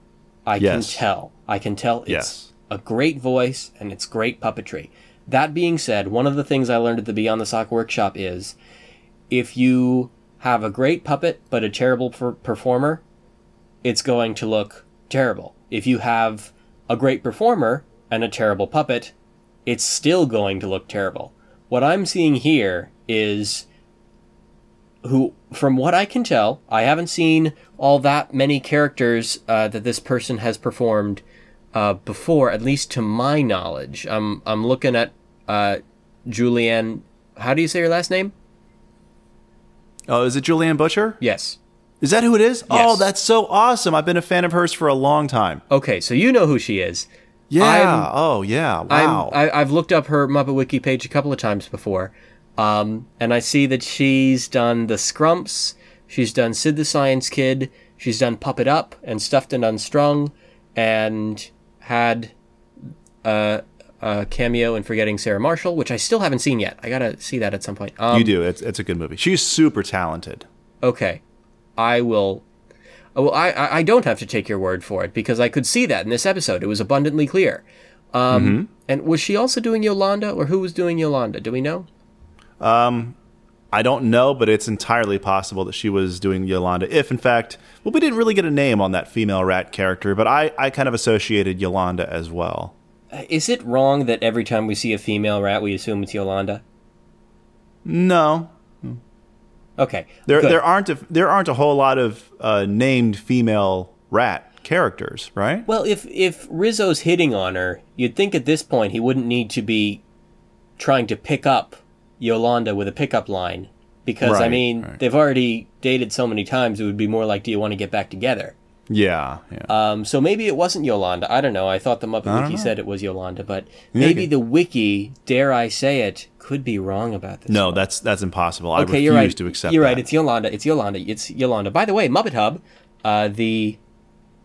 I can tell. I can tell it's a great voice and it's great puppetry. That being said, one of the things I learned at the Beyond the Sock workshop is if you have a great puppet but a terrible performer, it's going to look terrible. If you have a great performer and a terrible puppet, it's still going to look terrible. What I'm seeing here is from what I can tell, I haven't seen all that many characters that this person has performed before, at least to my knowledge. I'm looking at Julianne. How do you say your last name? Oh, is it Julianne Butcher? Yes. Is that who it is? Yes. Oh, that's so awesome. I've been a fan of hers for a long time. Okay, so you know who she is. Yeah. Wow. I've looked up her Muppet Wiki page a couple of times before, and I see that she's done The Scrumps, she's done Sid the Science Kid, she's done Puppet Up and Stuffed and Unstrung, and had a cameo in Forgetting Sarah Marshall, which I still haven't seen yet. I gotta see that at some point. You do. It's a good movie. She's super talented. Okay, I will. Well, I don't have to take your word for it, because I could see that in this episode. It was abundantly clear. And was she also doing Yolanda, or who was doing Yolanda? Do we know? I don't know, but it's entirely possible that she was doing Yolanda. If, in fact, we didn't really get a name on that female rat character, but I kind of associated Yolanda as well. Is it wrong that every time we see a female rat, we assume it's Yolanda? No. Okay. There aren't a whole lot of named female rat characters, right? Well, if Rizzo's hitting on her, you'd think at this point he wouldn't need to be trying to pick up Yolanda with a pickup line, because they've already dated so many times. It would be more like, do you want to get back together? Yeah. So maybe it wasn't Yolanda. I don't know. I thought the Muppet Wiki said it was Yolanda, but maybe the Wiki, dare I say it, could be wrong about this. No, that's impossible. Okay, I refuse to accept that. You're right. It's Yolanda. By the way, Muppet Hub, the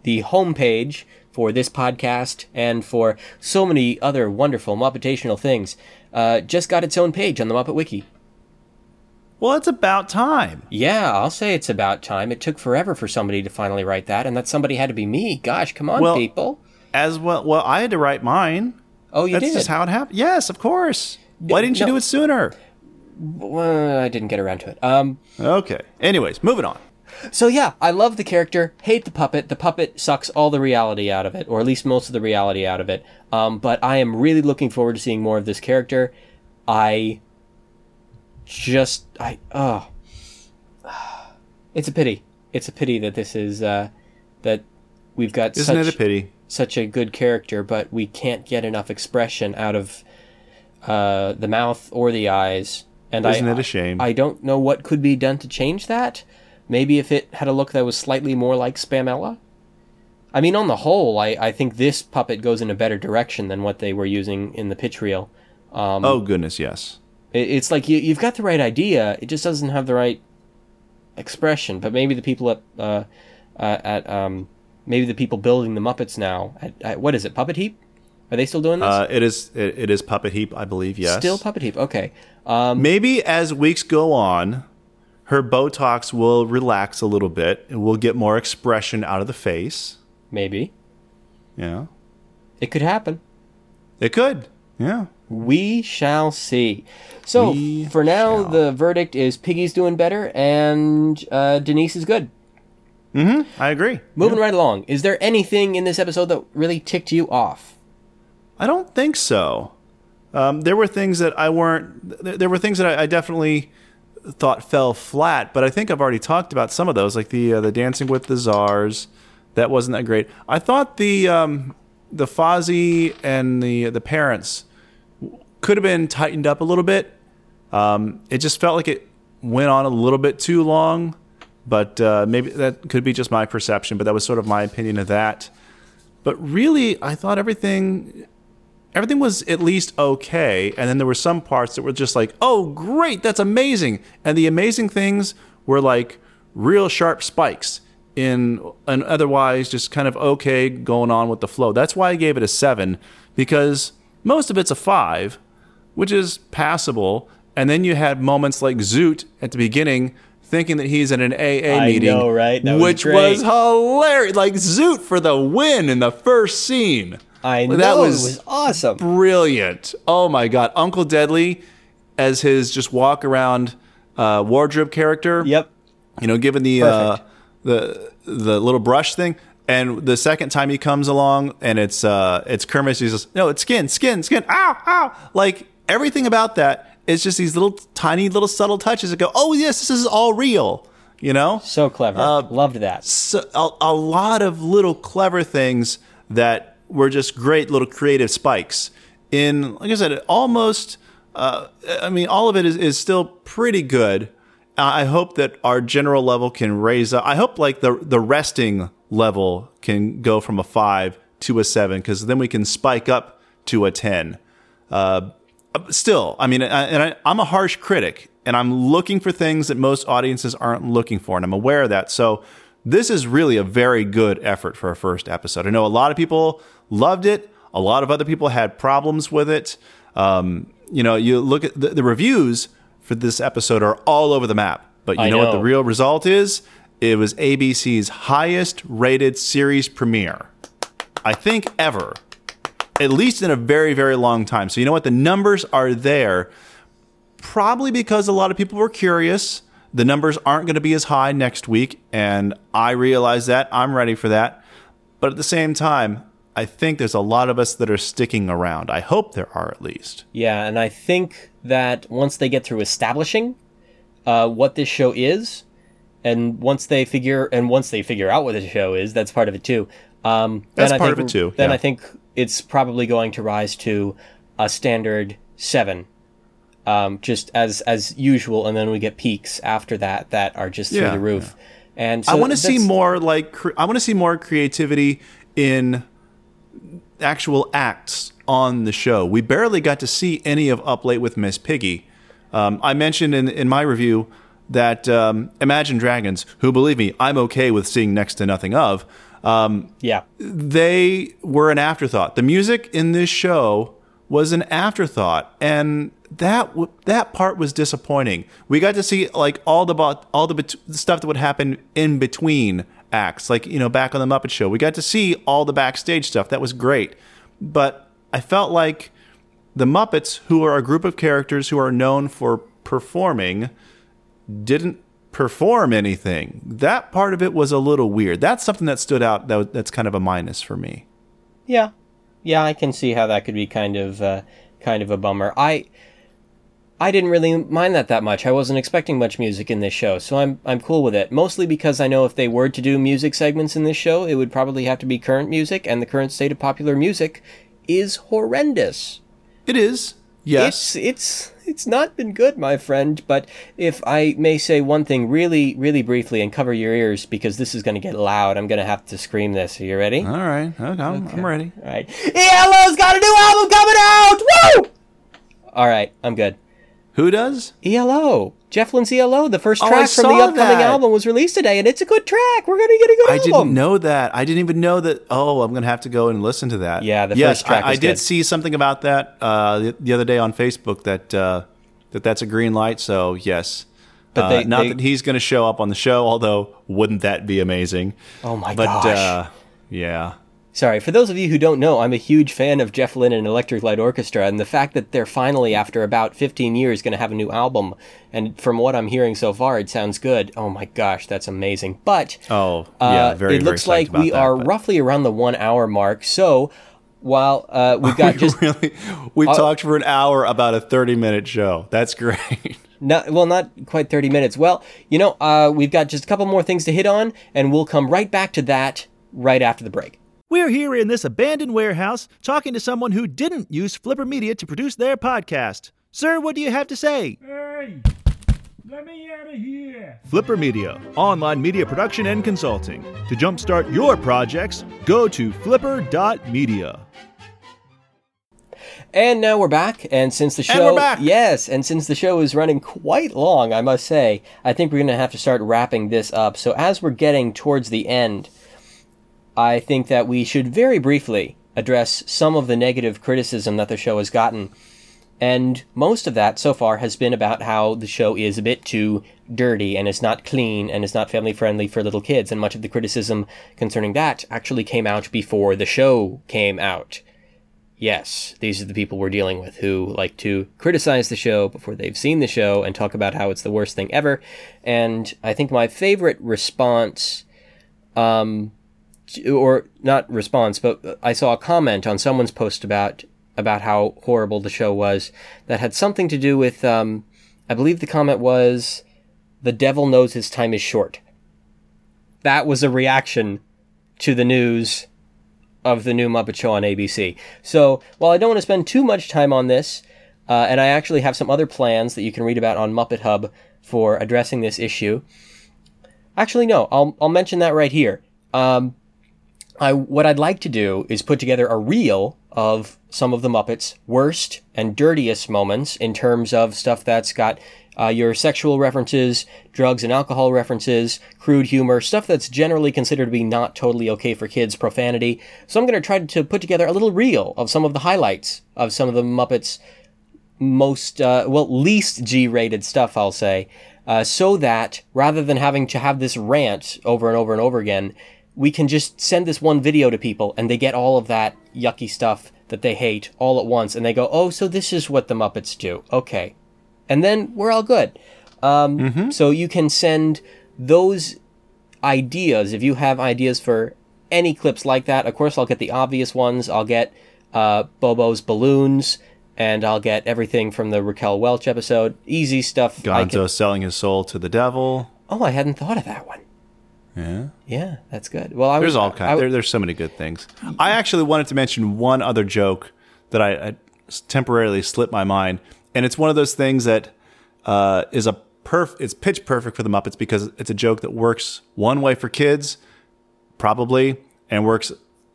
homepage for this podcast and for so many other wonderful Muppetational things, just got its own page on the Muppet Wiki. Well, it's about time. Yeah, I'll say it's about time. It took forever for somebody to finally write that, and that somebody had to be me. Gosh, come on, people. Well, I had to write mine. Oh, you did? That's just how it happened. Yes, of course. Why didn't you do it sooner? Well, I didn't get around to it. Okay. Anyways, moving on. So, yeah, I love the character, hate the puppet. The puppet sucks all the reality out of it, or at least most of the reality out of it. But I am really looking forward to seeing more of this character. It's a pity. It's a pity that this is that we've got such a good character, but we can't get enough expression out of the mouth or the eyes. And isn't it a shame? I don't know what could be done to change that. Maybe if it had a look that was slightly more like Spamella. I mean, on the whole, I think this puppet goes in a better direction than what they were using in the pitch reel. Oh goodness, yes. It's like you've got the right idea, it just doesn't have the right expression. But maybe the people at building the Muppets now at what is it, Puppet Heap? Are they still doing this? It is Puppet Heap, I believe. Yes, still Puppet Heap. Okay. Maybe as weeks go on, her Botox will relax a little bit. It will get more expression out of the face. Maybe. Yeah. It could happen. It could. Yeah. We shall see. So, for now, the verdict is Piggy's doing better and Denise is good. Mm-hmm. I agree. Moving right along. Is there anything in this episode that really ticked you off? I don't think so. There were things that I weren't... There were things that I definitely thought fell flat, but I think I've already talked about some of those, like the Dancing with the Czars. That wasn't that great. I thought the Fozzie and the parents could have been tightened up a little bit. It just felt like it went on a little bit too long, but maybe that could be just my perception, but that was sort of my opinion of that. But really, I thought everything was at least okay, and then there were some parts that were just like, oh, great, that's amazing. And the amazing things were like real sharp spikes in an otherwise just kind of okay going on with the flow. That's why I gave it a 7, because most of it's a 5, which is passable. And then you had moments like Zoot at the beginning thinking that he's in an AA meeting. I know, right? That which was hilarious. Like, Zoot for the win in the first scene. I know, that was awesome. Brilliant. Oh, my God. Uncle Deadly as his just walk around wardrobe character. Yep. You know, given the little brush thing. And the second time he comes along and it's Kermit, he's just, no, it's skin. Ow, ow. Like, everything about that is just these little tiny little subtle touches that go, oh, yes, this is all real. You know? So clever. Loved that. So, a lot of little clever things that were just great little creative spikes in, like I said, almost, I mean, all of it is still pretty good. I hope that our general level can raise up. I hope like the resting level can go from a 5 to a 7, because then we can spike up to a 10. Still, I mean, I'm a harsh critic, and I'm looking for things that most audiences aren't looking for, and I'm aware of that. So this is really a very good effort for a first episode. I know a lot of people loved it. A lot of other people had problems with it. You know, you look at the reviews for this episode are all over the map. But you know what the real result is? It was ABC's highest rated series premiere, I think, ever. At least in a very, very long time. So you know what? The numbers are there. Probably because a lot of people were curious. The numbers aren't going to be as high next week, and I realize that. I'm ready for that. But at the same time, I think there's a lot of us that are sticking around. I hope there are, at least. Yeah, and I think that once they get through establishing what this show is, and once they figure out what this show is, that's part of it too. That's part of it too. Then I think it's probably going to rise to a standard 7. Just as usual, and then we get peaks after that are just through the roof. Yeah. And so I want to see more creativity in actual acts on the show. We barely got to see any of Up Late with Miss Piggy. I mentioned in my review that Imagine Dragons, who, believe me, I'm okay with seeing next to nothing of. They were an afterthought. The music in this show was an afterthought, and that part was disappointing. We got to see like all the stuff that would happen in between acts, like, you know, back on the Muppet Show. We got to see all the backstage stuff. That was great, but I felt like the Muppets, who are a group of characters who are known for performing, didn't perform anything. That part of it was a little weird. That's something that stood out. That's kind of a minus for me. Yeah. Yeah, I can see how that could be kind of a bummer. I didn't really mind that much. I wasn't expecting much music in this show, so I'm cool with it. Mostly because I know if they were to do music segments in this show, it would probably have to be current music, and the current state of popular music is horrendous. It is. Yes. It's not been good, my friend, but if I may say one thing really, really briefly, and cover your ears because this is going to get loud. I'm going to have to scream this. Are you ready? All right. Okay. I'm ready. All right. ELO's got a new album coming out! Woo! All right. I'm good. Who does? ELO. Jeff Lynne's ELO. The first track from the upcoming album was released today, and it's a good track. We're going to get a good album. I didn't know that. I didn't even know that. Oh, I'm going to have to go and listen to that. Yeah, first track was good. I did see something about that the other day on Facebook that's a green light. So, yes, But that he's going to show up on the show, although wouldn't that be amazing? Oh my gosh. But yeah. Sorry, for those of you who don't know, I'm a huge fan of Jeff Lynne and Electric Light Orchestra, and the fact that they're finally, after about 15 years, going to have a new album, and from what I'm hearing so far, it sounds good. Oh my gosh, that's amazing. But it looks very like we are roughly around the 1 hour mark, so while we've got we've talked for an hour about a 30-minute show. That's great. Not quite 30 minutes. Well, we've got just a couple more things to hit on, and we'll come right back to that right after the break. We're here in this abandoned warehouse talking to someone who didn't use Flipper Media to produce their podcast. Sir, what do you have to say? Hey, let me out of here. Flipper Media, online media production and consulting. To jumpstart your projects, go to flipper.media. And now we're back, and since the show... And we're back! Yes, and since the show is running quite long, I must say, I think we're going to have to start wrapping this up. So as we're getting towards the end... I think that we should very briefly address some of the negative criticism that the show has gotten. And most of that so far has been about how the show is a bit too dirty and is not clean and is not family friendly for little kids. And much of the criticism concerning that actually came out before the show came out. Yes, these are the people we're dealing with who like to criticize the show before they've seen the show and talk about how it's the worst thing ever. And I think my favorite response... or not response, but I saw a comment on someone's post about how horrible the show was that had something to do with, I believe the comment was, the devil knows his time is short. That was a reaction to the news of the New Muppet Show on ABC. So while I don't want to spend too much time on this, and I actually have some other plans that you can read about on Muppet Hub for addressing this issue. Actually, no, I'll mention that right here. What I'd like to do is put together a reel of some of the Muppets' worst and dirtiest moments in terms of stuff that's got your sexual references, drugs and alcohol references, crude humor, stuff that's generally considered to be not totally okay for kids, profanity. So I'm going to try to put together a little reel of some of the highlights of some of the Muppets' most, least G-rated stuff, I'll say, so that rather than having to have this rant over and over and over again, we can just send this one video to people and they get all of that yucky stuff that they hate all at once. And they go, oh, so this is what the Muppets do. Okay. And then we're all good. So you can send those ideas. If you have ideas for any clips like that, of course, I'll get the obvious ones. I'll get Bobo's Balloons and I'll get everything from the Raquel Welch episode. Easy stuff. Gonzo selling his soul to the devil. Oh, I hadn't thought of that one. Yeah, that's good. Well, there's all kinds. There's so many good things. I actually wanted to mention one other joke that I temporarily slipped my mind, and it's one of those things that is it's pitch perfect for the Muppets because it's a joke that works one way for kids, probably, and works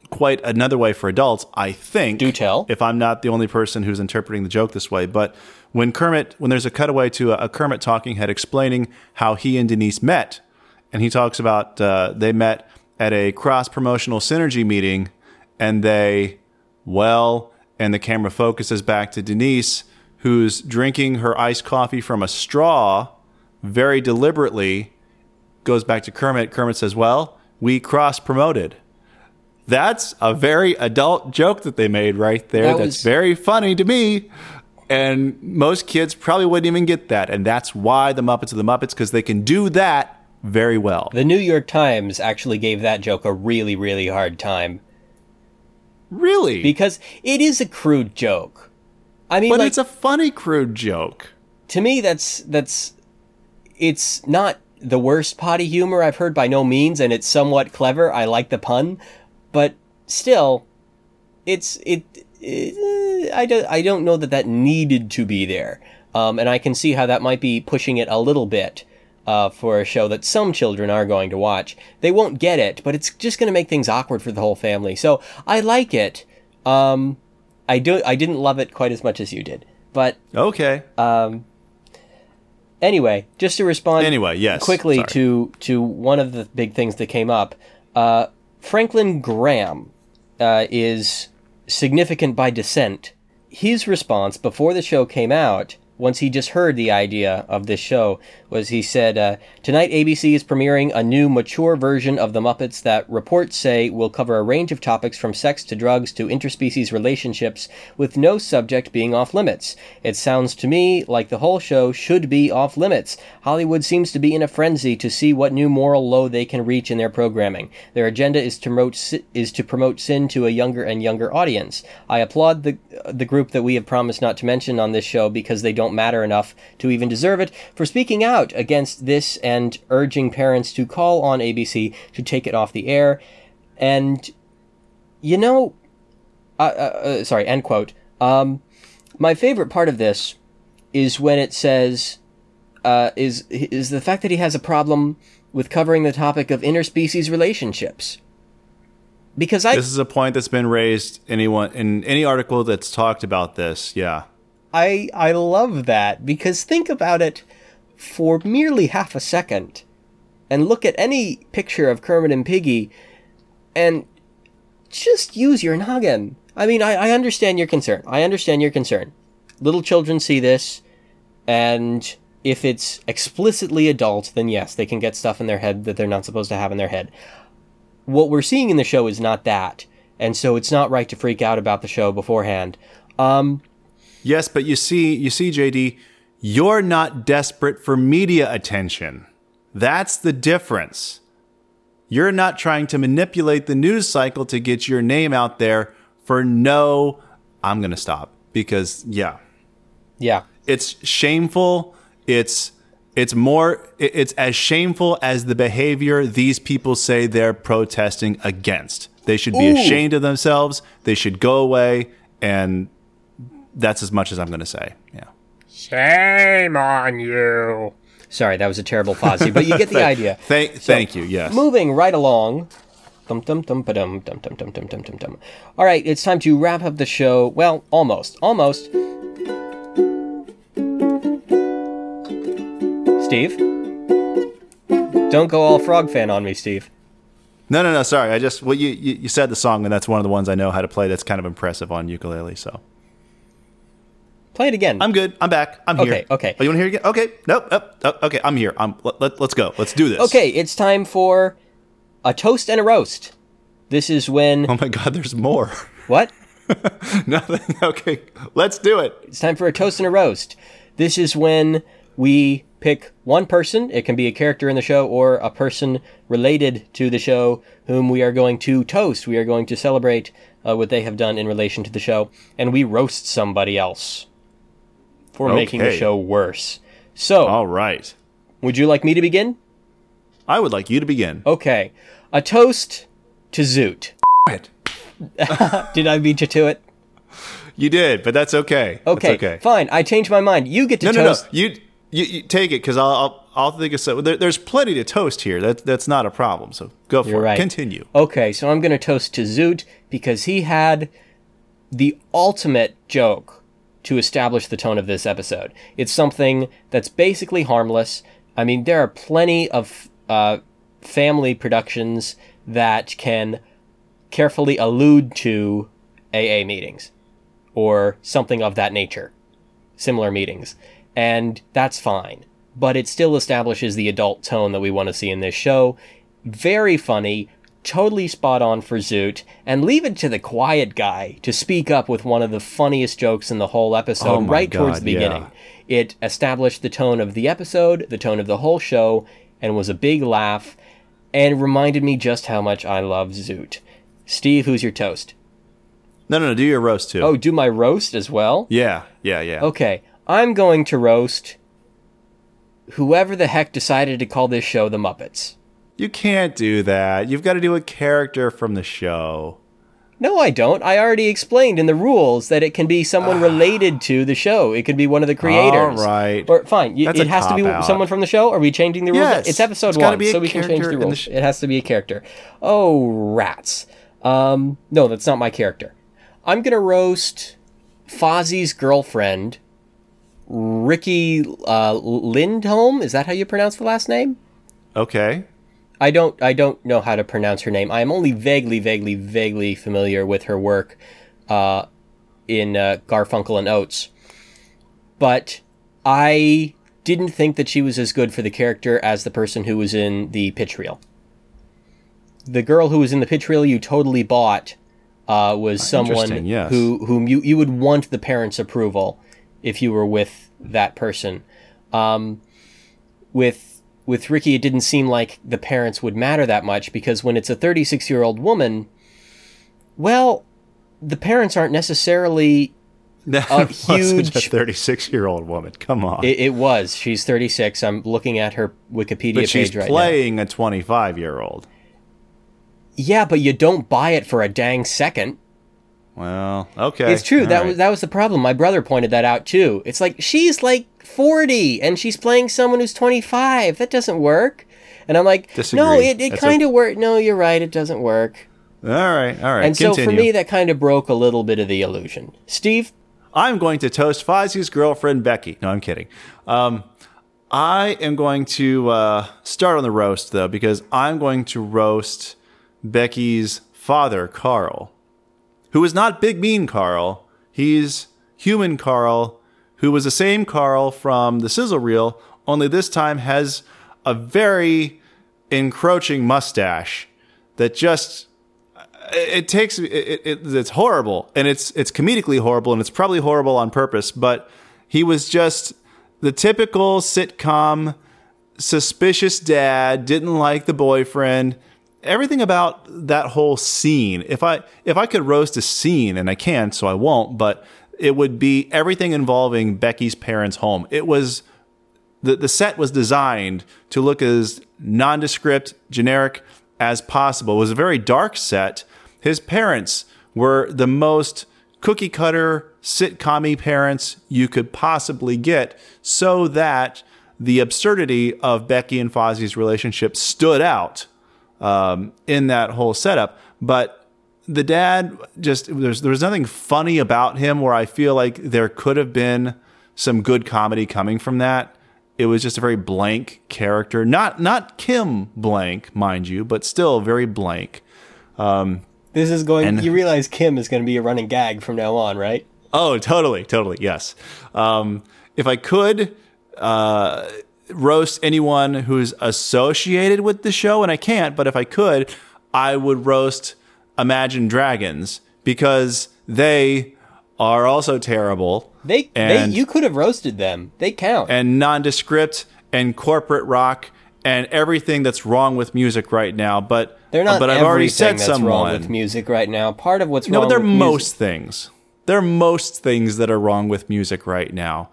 quite another way for adults. I think. Do tell. If I'm not the only person who's interpreting the joke this way, but when there's a cutaway to a Kermit talking head explaining how he and Denise met. And he talks about they met at a cross-promotional synergy meeting, and the camera focuses back to Denise, who's drinking her iced coffee from a straw, very deliberately, goes back to Kermit. Kermit says, we cross-promoted. That's a very adult joke that they made right there. That's very funny to me. And most kids probably wouldn't even get that. And that's why the Muppets are the Muppets, because they can do that. Very well. The New York Times actually gave that joke a really, really hard time. Really? Because it is a crude joke. I mean, but it's a funny crude joke. To me, it's not the worst potty humor I've heard by no means, and it's somewhat clever. I like the pun, but still, I don't know that needed to be there. And I can see how that might be pushing it a little bit. For a show that some children are going to watch. They won't get it, but it's just going to make things awkward for the whole family. So I like it. I didn't love it quite as much as you did, but okay. Anyway, just to respond yes, quickly to one of the big things that came up, Franklin Graham is significant by descent. His response before the show came out once he just heard the idea of this show, was he said, tonight ABC is premiering a new mature version of The Muppets that reports say will cover a range of topics from sex to drugs to interspecies relationships, with no subject being off limits. It sounds to me like the whole show should be off limits. Hollywood seems to be in a frenzy to see what new moral low they can reach in their programming. Their agenda is to promote sin to a younger and younger audience. I applaud the group that we have promised not to mention on this show because they don't matter enough to even deserve it, for speaking out against this and urging parents to call on ABC to take it off the air. And, you know, sorry, end quote. My favorite part of this is when it says, is the fact that he has a problem with covering the topic of interspecies relationships. Because this is a point that's been raised in any article that's talked about this, yeah. I love that, because think about it for merely half a second and look at any picture of Kermit and Piggy and just use your noggin. I mean, I understand your concern. Little children see this, and if it's explicitly adult, then yes, they can get stuff in their head that they're not supposed to have in their head. What we're seeing in the show is not that, and so it's not right to freak out about the show beforehand. Yes, but you see, JD, you're not desperate for media attention. That's the difference. You're not trying to manipulate the news cycle to get your name out there for no, I'm going to stop. Because, yeah, it's shameful. It's as shameful as the behavior these people say they're protesting against. They should be ashamed of themselves. They should go away. And that's as much as I'm going to say. Yeah. Shame on you. Sorry, that was a terrible Fozzie, but you get the idea. Thank you. Yes. Moving right along. All right, it's time to wrap up the show. Well, almost. Steve? Don't go all frog fan on me, Steve. No, sorry. I just, well, you said the song, and that's one of the ones I know how to play that's kind of impressive on ukulele, so. Play it again. I'm good. I'm back. I'm here. Okay. Oh, you want to hear it again? Okay. Nope. Oh, okay, I'm here. Let's go. Let's do this. Okay, it's time for a toast and a roast. This is when... Oh, my God, there's more. What? Nothing. Okay, let's do it. It's time for a toast and a roast. This is when we... pick one person. It can be a character in the show or a person related to the show whom we are going to toast. We are going to celebrate what they have done in relation to the show, and we roast somebody else for making the show worse. So, all right. Would you like me to begin? I would like you to begin. Okay. A toast to Zoot. It. Did I beat you to it? You did, but that's okay. Okay. Fine. I changed my mind. You get to toast. No. You take it, because I'll think of something. There's plenty to toast here. That's not a problem. So go for it. Right. Continue. Okay, so I'm going to toast to Zoot because he had the ultimate joke to establish the tone of this episode. It's something that's basically harmless. I mean, there are plenty of family productions that can carefully allude to AA meetings or something of that nature, similar meetings. And that's fine, but it still establishes the adult tone that we want to see in this show. Very funny, totally spot on for Zoot, and leave it to the quiet guy to speak up with one of the funniest jokes in the whole episode towards the beginning. Yeah. It established the tone of the episode, the tone of the whole show, and was a big laugh, and reminded me just how much I love Zoot. Steve, who's your toast? No, do your roast too. Oh, do my roast as well? Yeah. Okay. I'm going to roast whoever the heck decided to call this show The Muppets. You can't do that. You've got to do a character from the show. No, I don't. I already explained in the rules that it can be someone related to the show. It could be one of the creators. All right. Or fine. It has to be someone from the show. Are we changing the rules? Yes. It's episode one, so we can change the rules. It has to be a character. Oh, rats. No, that's not my character. I'm going to roast Fozzie's girlfriend... Ricky Lindholm, is that how you pronounce the last name? Okay. I don't know how to pronounce her name. I am only vaguely familiar with her work in Garfunkel and Oates. But I didn't think that she was as good for the character as the person who was in the pitch reel. The girl who was in the pitch reel you totally bought was someone yes. whom you would want the parents' approval if you were with that person. With Ricky, it didn't seem like the parents would matter that much, because when it's a 36-year-old woman, well, the parents aren't necessarily a huge... That was a 36-year-old woman. Come on. It was. She's 36. I'm looking at her Wikipedia page right now. But she's playing a 25-year-old. Yeah, but you don't buy it for a dang second. Well, okay. It's true. That was the problem. My brother pointed that out, too. It's like, she's like 40, and she's playing someone who's 25. That doesn't work. And I'm like, disagree. No, it kind of worked. No, you're right. It doesn't work. All right. And continue. So for me, that kind of broke a little bit of the illusion. Steve? I'm going to toast Fozzie's girlfriend, Becky. No, I'm kidding. I am going to start on the roast, though, because I'm going to roast Becky's father, Carl, who is not Big Mean Carl. He's Human Carl, who was the same Carl from the sizzle reel, only this time has a very encroaching mustache that just, it's horrible, and it's comedically horrible, and it's probably horrible on purpose, but he was just the typical sitcom suspicious dad, didn't like the boyfriend. Everything about that whole scene, if I could roast a scene, and I can, so I won't, but it would be everything involving Becky's parents' home. It was the set was designed to look as nondescript, generic as possible. It was a very dark set. His parents were the most cookie cutter sitcom-y parents you could possibly get, so that the absurdity of Becky and Fozzie's relationship stood out in that whole setup. But the dad, just there was nothing funny about him where I feel like there could have been some good comedy coming from that. It was just a very blank character, not Kim blank, mind you, but still very blank. This is going, you realize Kim is going to be a running gag from now on, right? Oh, totally. Yes. If I could, roast anyone who's associated with the show, and I can't, but if I could, I would roast Imagine Dragons, because they are also terrible. You could have roasted them. They count. And nondescript and corporate rock and everything that's wrong with music right now. But they're not. But I've already said that's someone wrong with music right now. Part of what's wrong. No, they're with most music. Things. They're most things that are wrong with music right now,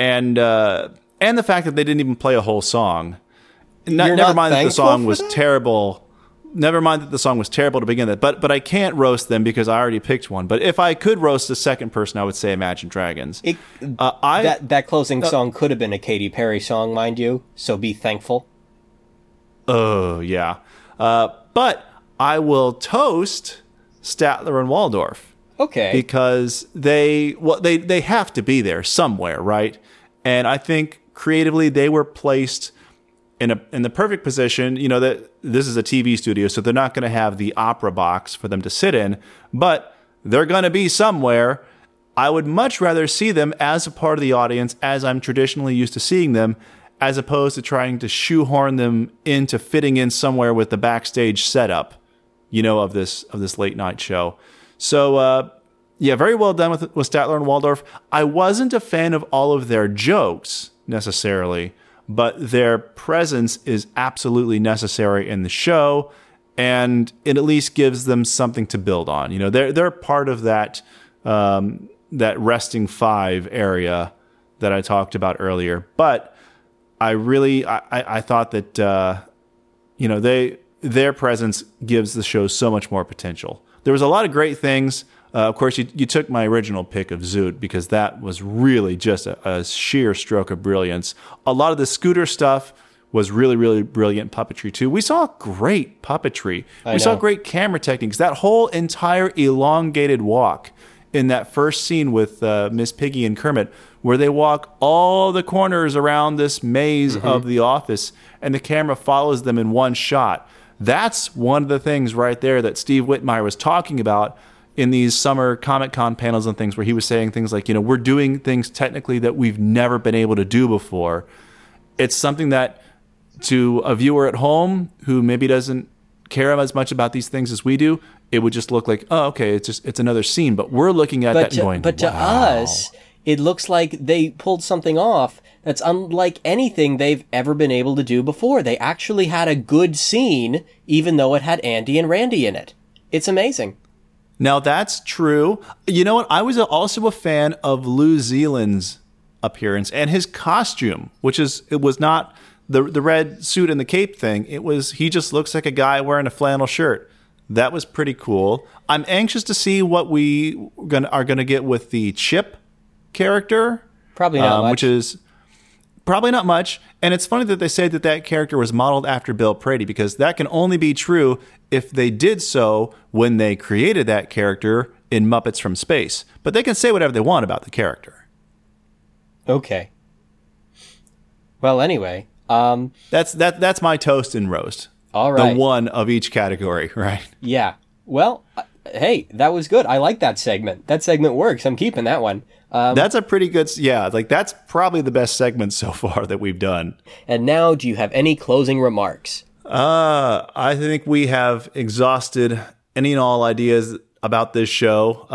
and the fact that they didn't even play a whole song. Never mind that the song was terrible. Never mind that the song was terrible to begin with. But I can't roast them because I already picked one. But if I could roast the second person, I would say Imagine Dragons. That closing song could have been a Katy Perry song, mind you. So be thankful. Oh, yeah. But I will toast Statler and Waldorf. Okay. Because they have to be there somewhere, right? And I think creatively, they were placed in the perfect position. You know, that this is a TV studio, so they're not going to have the opera box for them to sit in, but they're going to be somewhere. I would much rather see them as a part of the audience, as I'm traditionally used to seeing them, as opposed to trying to shoehorn them into fitting in somewhere with the backstage setup, you know, of this late night show. So, yeah, very well done with Statler and Waldorf. I wasn't a fan of all of their jokes, necessarily, but their presence is absolutely necessary in the show, and it at least gives them something to build on. You know, they're part of that resting five area that I talked about earlier. But I thought that, you know, their presence gives the show so much more potential. There was a lot of great things. Of course, you took my original pick of Zoot, because that was really just a sheer stroke of brilliance. A lot of the Scooter stuff was really, really brilliant puppetry, too. We saw great puppetry. We saw great camera techniques. That whole entire elongated walk in that first scene with Miss Piggy and Kermit, where they walk all the corners around this maze of the office, and the camera follows them in one shot. That's one of the things right there that Steve Whitmire was talking about. in these summer Comic-Con panels and things where he was saying things like, you know, we're doing things technically that we've never been able to do before. It's something that to a viewer at home who maybe doesn't care as much about these things as we do, it would just look like, oh, okay, it's another scene. But we're looking at that and going, but wow. To us, it looks like they pulled something off that's unlike anything they've ever been able to do before. They actually had a good scene, even though it had Andy and Randy in it. It's amazing. Now, that's true. You know what? I was also a fan of Lou Zealand's appearance and his costume, which is, it was not the red suit and the cape thing. It was, he just looks like a guy wearing a flannel shirt. That was pretty cool. I'm anxious to see what we are going to get with the Chip character. Probably not much. Which is probably not much. And it's funny that they say that that character was modeled after Bill Prady, because that can only be true if they did so when they created that character in Muppets from Space. But they can say whatever they want about the character. Okay. Well, anyway. That's my toast and roast. All right. The one of each category, right? Yeah. Well, hey, that was good. I like that segment. That segment works. I'm keeping that one. That's a pretty good, yeah, like that's probably the best segment so far that we've done. And now, do you have any closing remarks? I think we have exhausted any and all ideas about this show.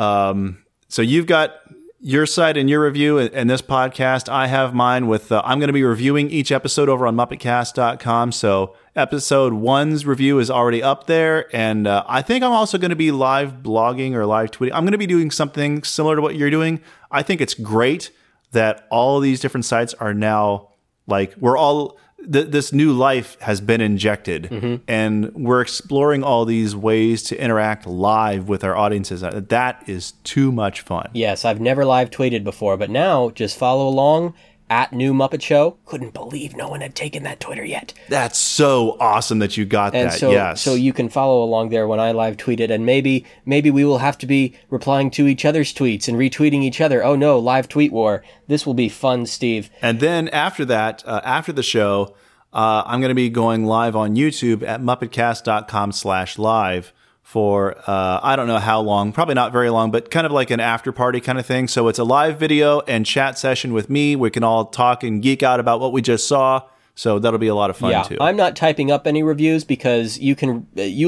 So you've got your site and your review and this podcast. I have mine with, I'm going to be reviewing each episode over on MuppetCast.com. So episode 1's review is already up there. And I think I'm also going to be live blogging or live tweeting. I'm going to be doing something similar to what you're doing. I think it's great that all these different sites are now like, we're all... This new life has been injected, mm-hmm. and we're exploring all these ways to interact live with our audiences. That is too much fun. Yes, I've never live tweeted before, but now just follow along at New Muppet Show. Couldn't believe no one had taken that Twitter yet. That's so awesome that you got and that. So, yes. So you can follow along there when I live tweet it, and maybe we will have to be replying to each other's tweets and retweeting each other. Oh no, live tweet war. This will be fun, Steve. And then after that, after the show, I'm going to be going live on YouTube at MuppetCast.com/live for, I don't know how long, probably not very long, but kind of like an after party kind of thing. So it's a live video and chat session with me. We can all talk and geek out about what we just saw. So that'll be a lot of fun, too. I'm not typing up any reviews because you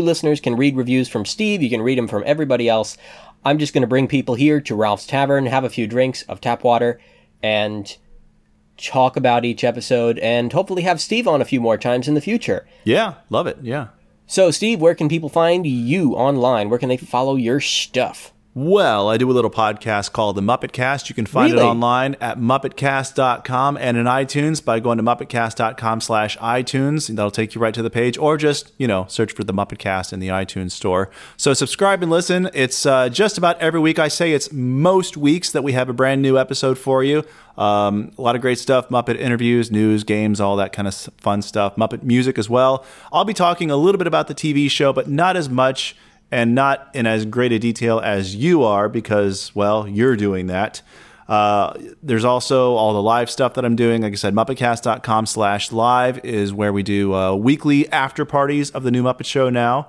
listeners can read reviews from Steve. You can read them from everybody else. I'm just going to bring people here to Ralph's Tavern, have a few drinks of tap water, and talk about each episode, and hopefully have Steve on a few more times in the future. Yeah, love it, yeah. So, Steve, where can people find you online? Where can they follow your stuff? Well, I do a little podcast called The Muppet Cast. You can find it online at MuppetCast.com and in iTunes by going to MuppetCast.com/iTunes. That'll take you right to the page, or just, search for The Muppet Cast in the iTunes store. So subscribe and listen. It's just about every week. I say it's most weeks that we have a brand new episode for you. A lot of great stuff, Muppet interviews, news, games, all that kind of fun stuff, Muppet music as well. I'll be talking a little bit about the TV show, but not as much and not in as great a detail as you are because, well, you're doing that. There's also all the live stuff that I'm doing. Like I said, MuppetCast.com/live is where we do weekly after parties of the New Muppet Show now.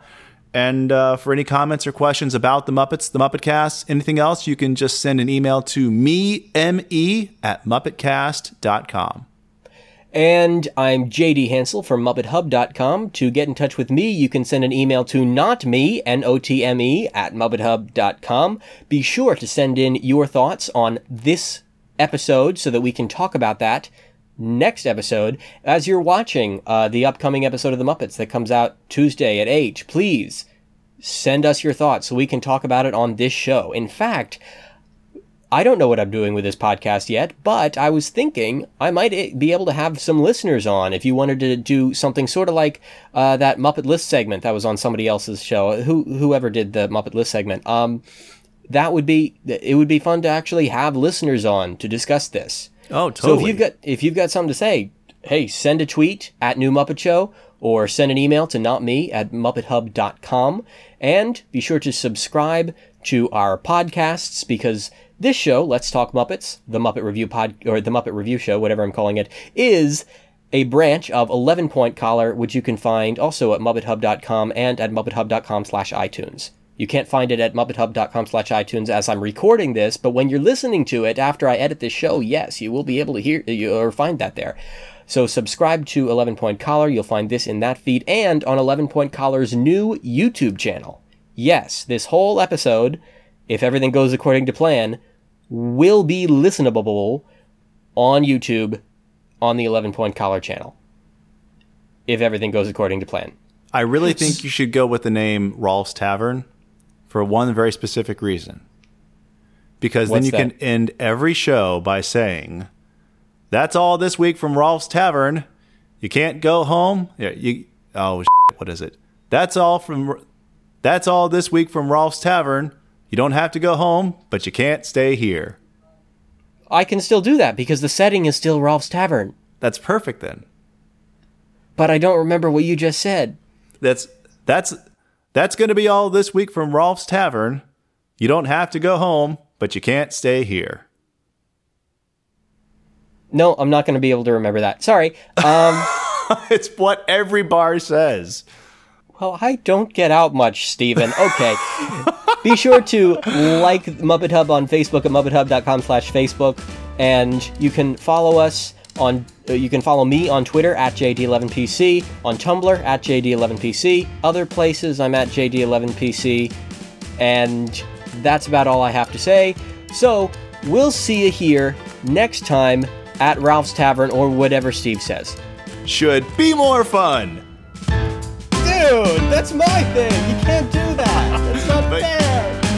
And for any comments or questions about the Muppets, the Muppet Cast, anything else, you can just send an email to me, M-E, at MuppetCast.com. And I'm JD Hansel from MuppetHub.com. To get in touch with me, you can send an email to notme, N-O-T-M-E, at MuppetHub.com. Be sure to send in your thoughts on this episode so that we can talk about that next episode. As you're watching the upcoming episode of The Muppets that comes out Tuesday at 8, please send us your thoughts so we can talk about it on this show. In fact, I don't know what I'm doing with this podcast yet, but I was thinking I might be able to have some listeners on if you wanted to do something sort of like that Muppet List segment that was on somebody else's show, whoever did the Muppet List segment. It would be fun to actually have listeners on to discuss this. Oh, totally. So if you've got something to say, hey, send a tweet at New Muppet Show or send an email to notme at MuppetHub.com. And be sure to subscribe to our podcasts because this show, Let's Talk Muppets, the Muppet Review Pod or the Muppet Review Show, whatever I'm calling it, is a branch of 11 Point Collar, which you can find also at MuppetHub.com and at MuppetHub.com/iTunes. You can't find it at MuppetHub.com/iTunes as I'm recording this, but when you're listening to it after I edit this show, yes, you will be able to hear or find that there. So subscribe to 11 Point Collar. You'll find this in that feed and on 11 Point Collar's new YouTube channel. Yes, this whole episode, if everything goes according to plan, will be listenable on YouTube on the 11 Point Collar channel. If everything goes according to plan. I really think you should go with the name Ralph's Tavern for one very specific reason. Because then you can end every show by saying... That's all this week from Ralph's Tavern. You can't go home. What is it? That's all this week from Ralph's Tavern. You don't have to go home, but you can't stay here. I can still do that because the setting is still Ralph's Tavern. That's perfect then. But I don't remember what you just said. That's going to be all this week from Ralph's Tavern. You don't have to go home, but you can't stay here. No, I'm not going to be able to remember that. Sorry. It's what every bar says. Well, I don't get out much, Stephen. Okay. Be sure to like Muppet Hub on Facebook at MuppetHub.com/Facebook. And you can follow us on... you can follow me on Twitter at JD11PC, on Tumblr at JD11PC, other places I'm at JD11PC. And that's about all I have to say. So, we'll see you here next time. At Ralph's Tavern or whatever Steve says. Should be more fun. Dude, that's my thing. You can't do that. That's not fair.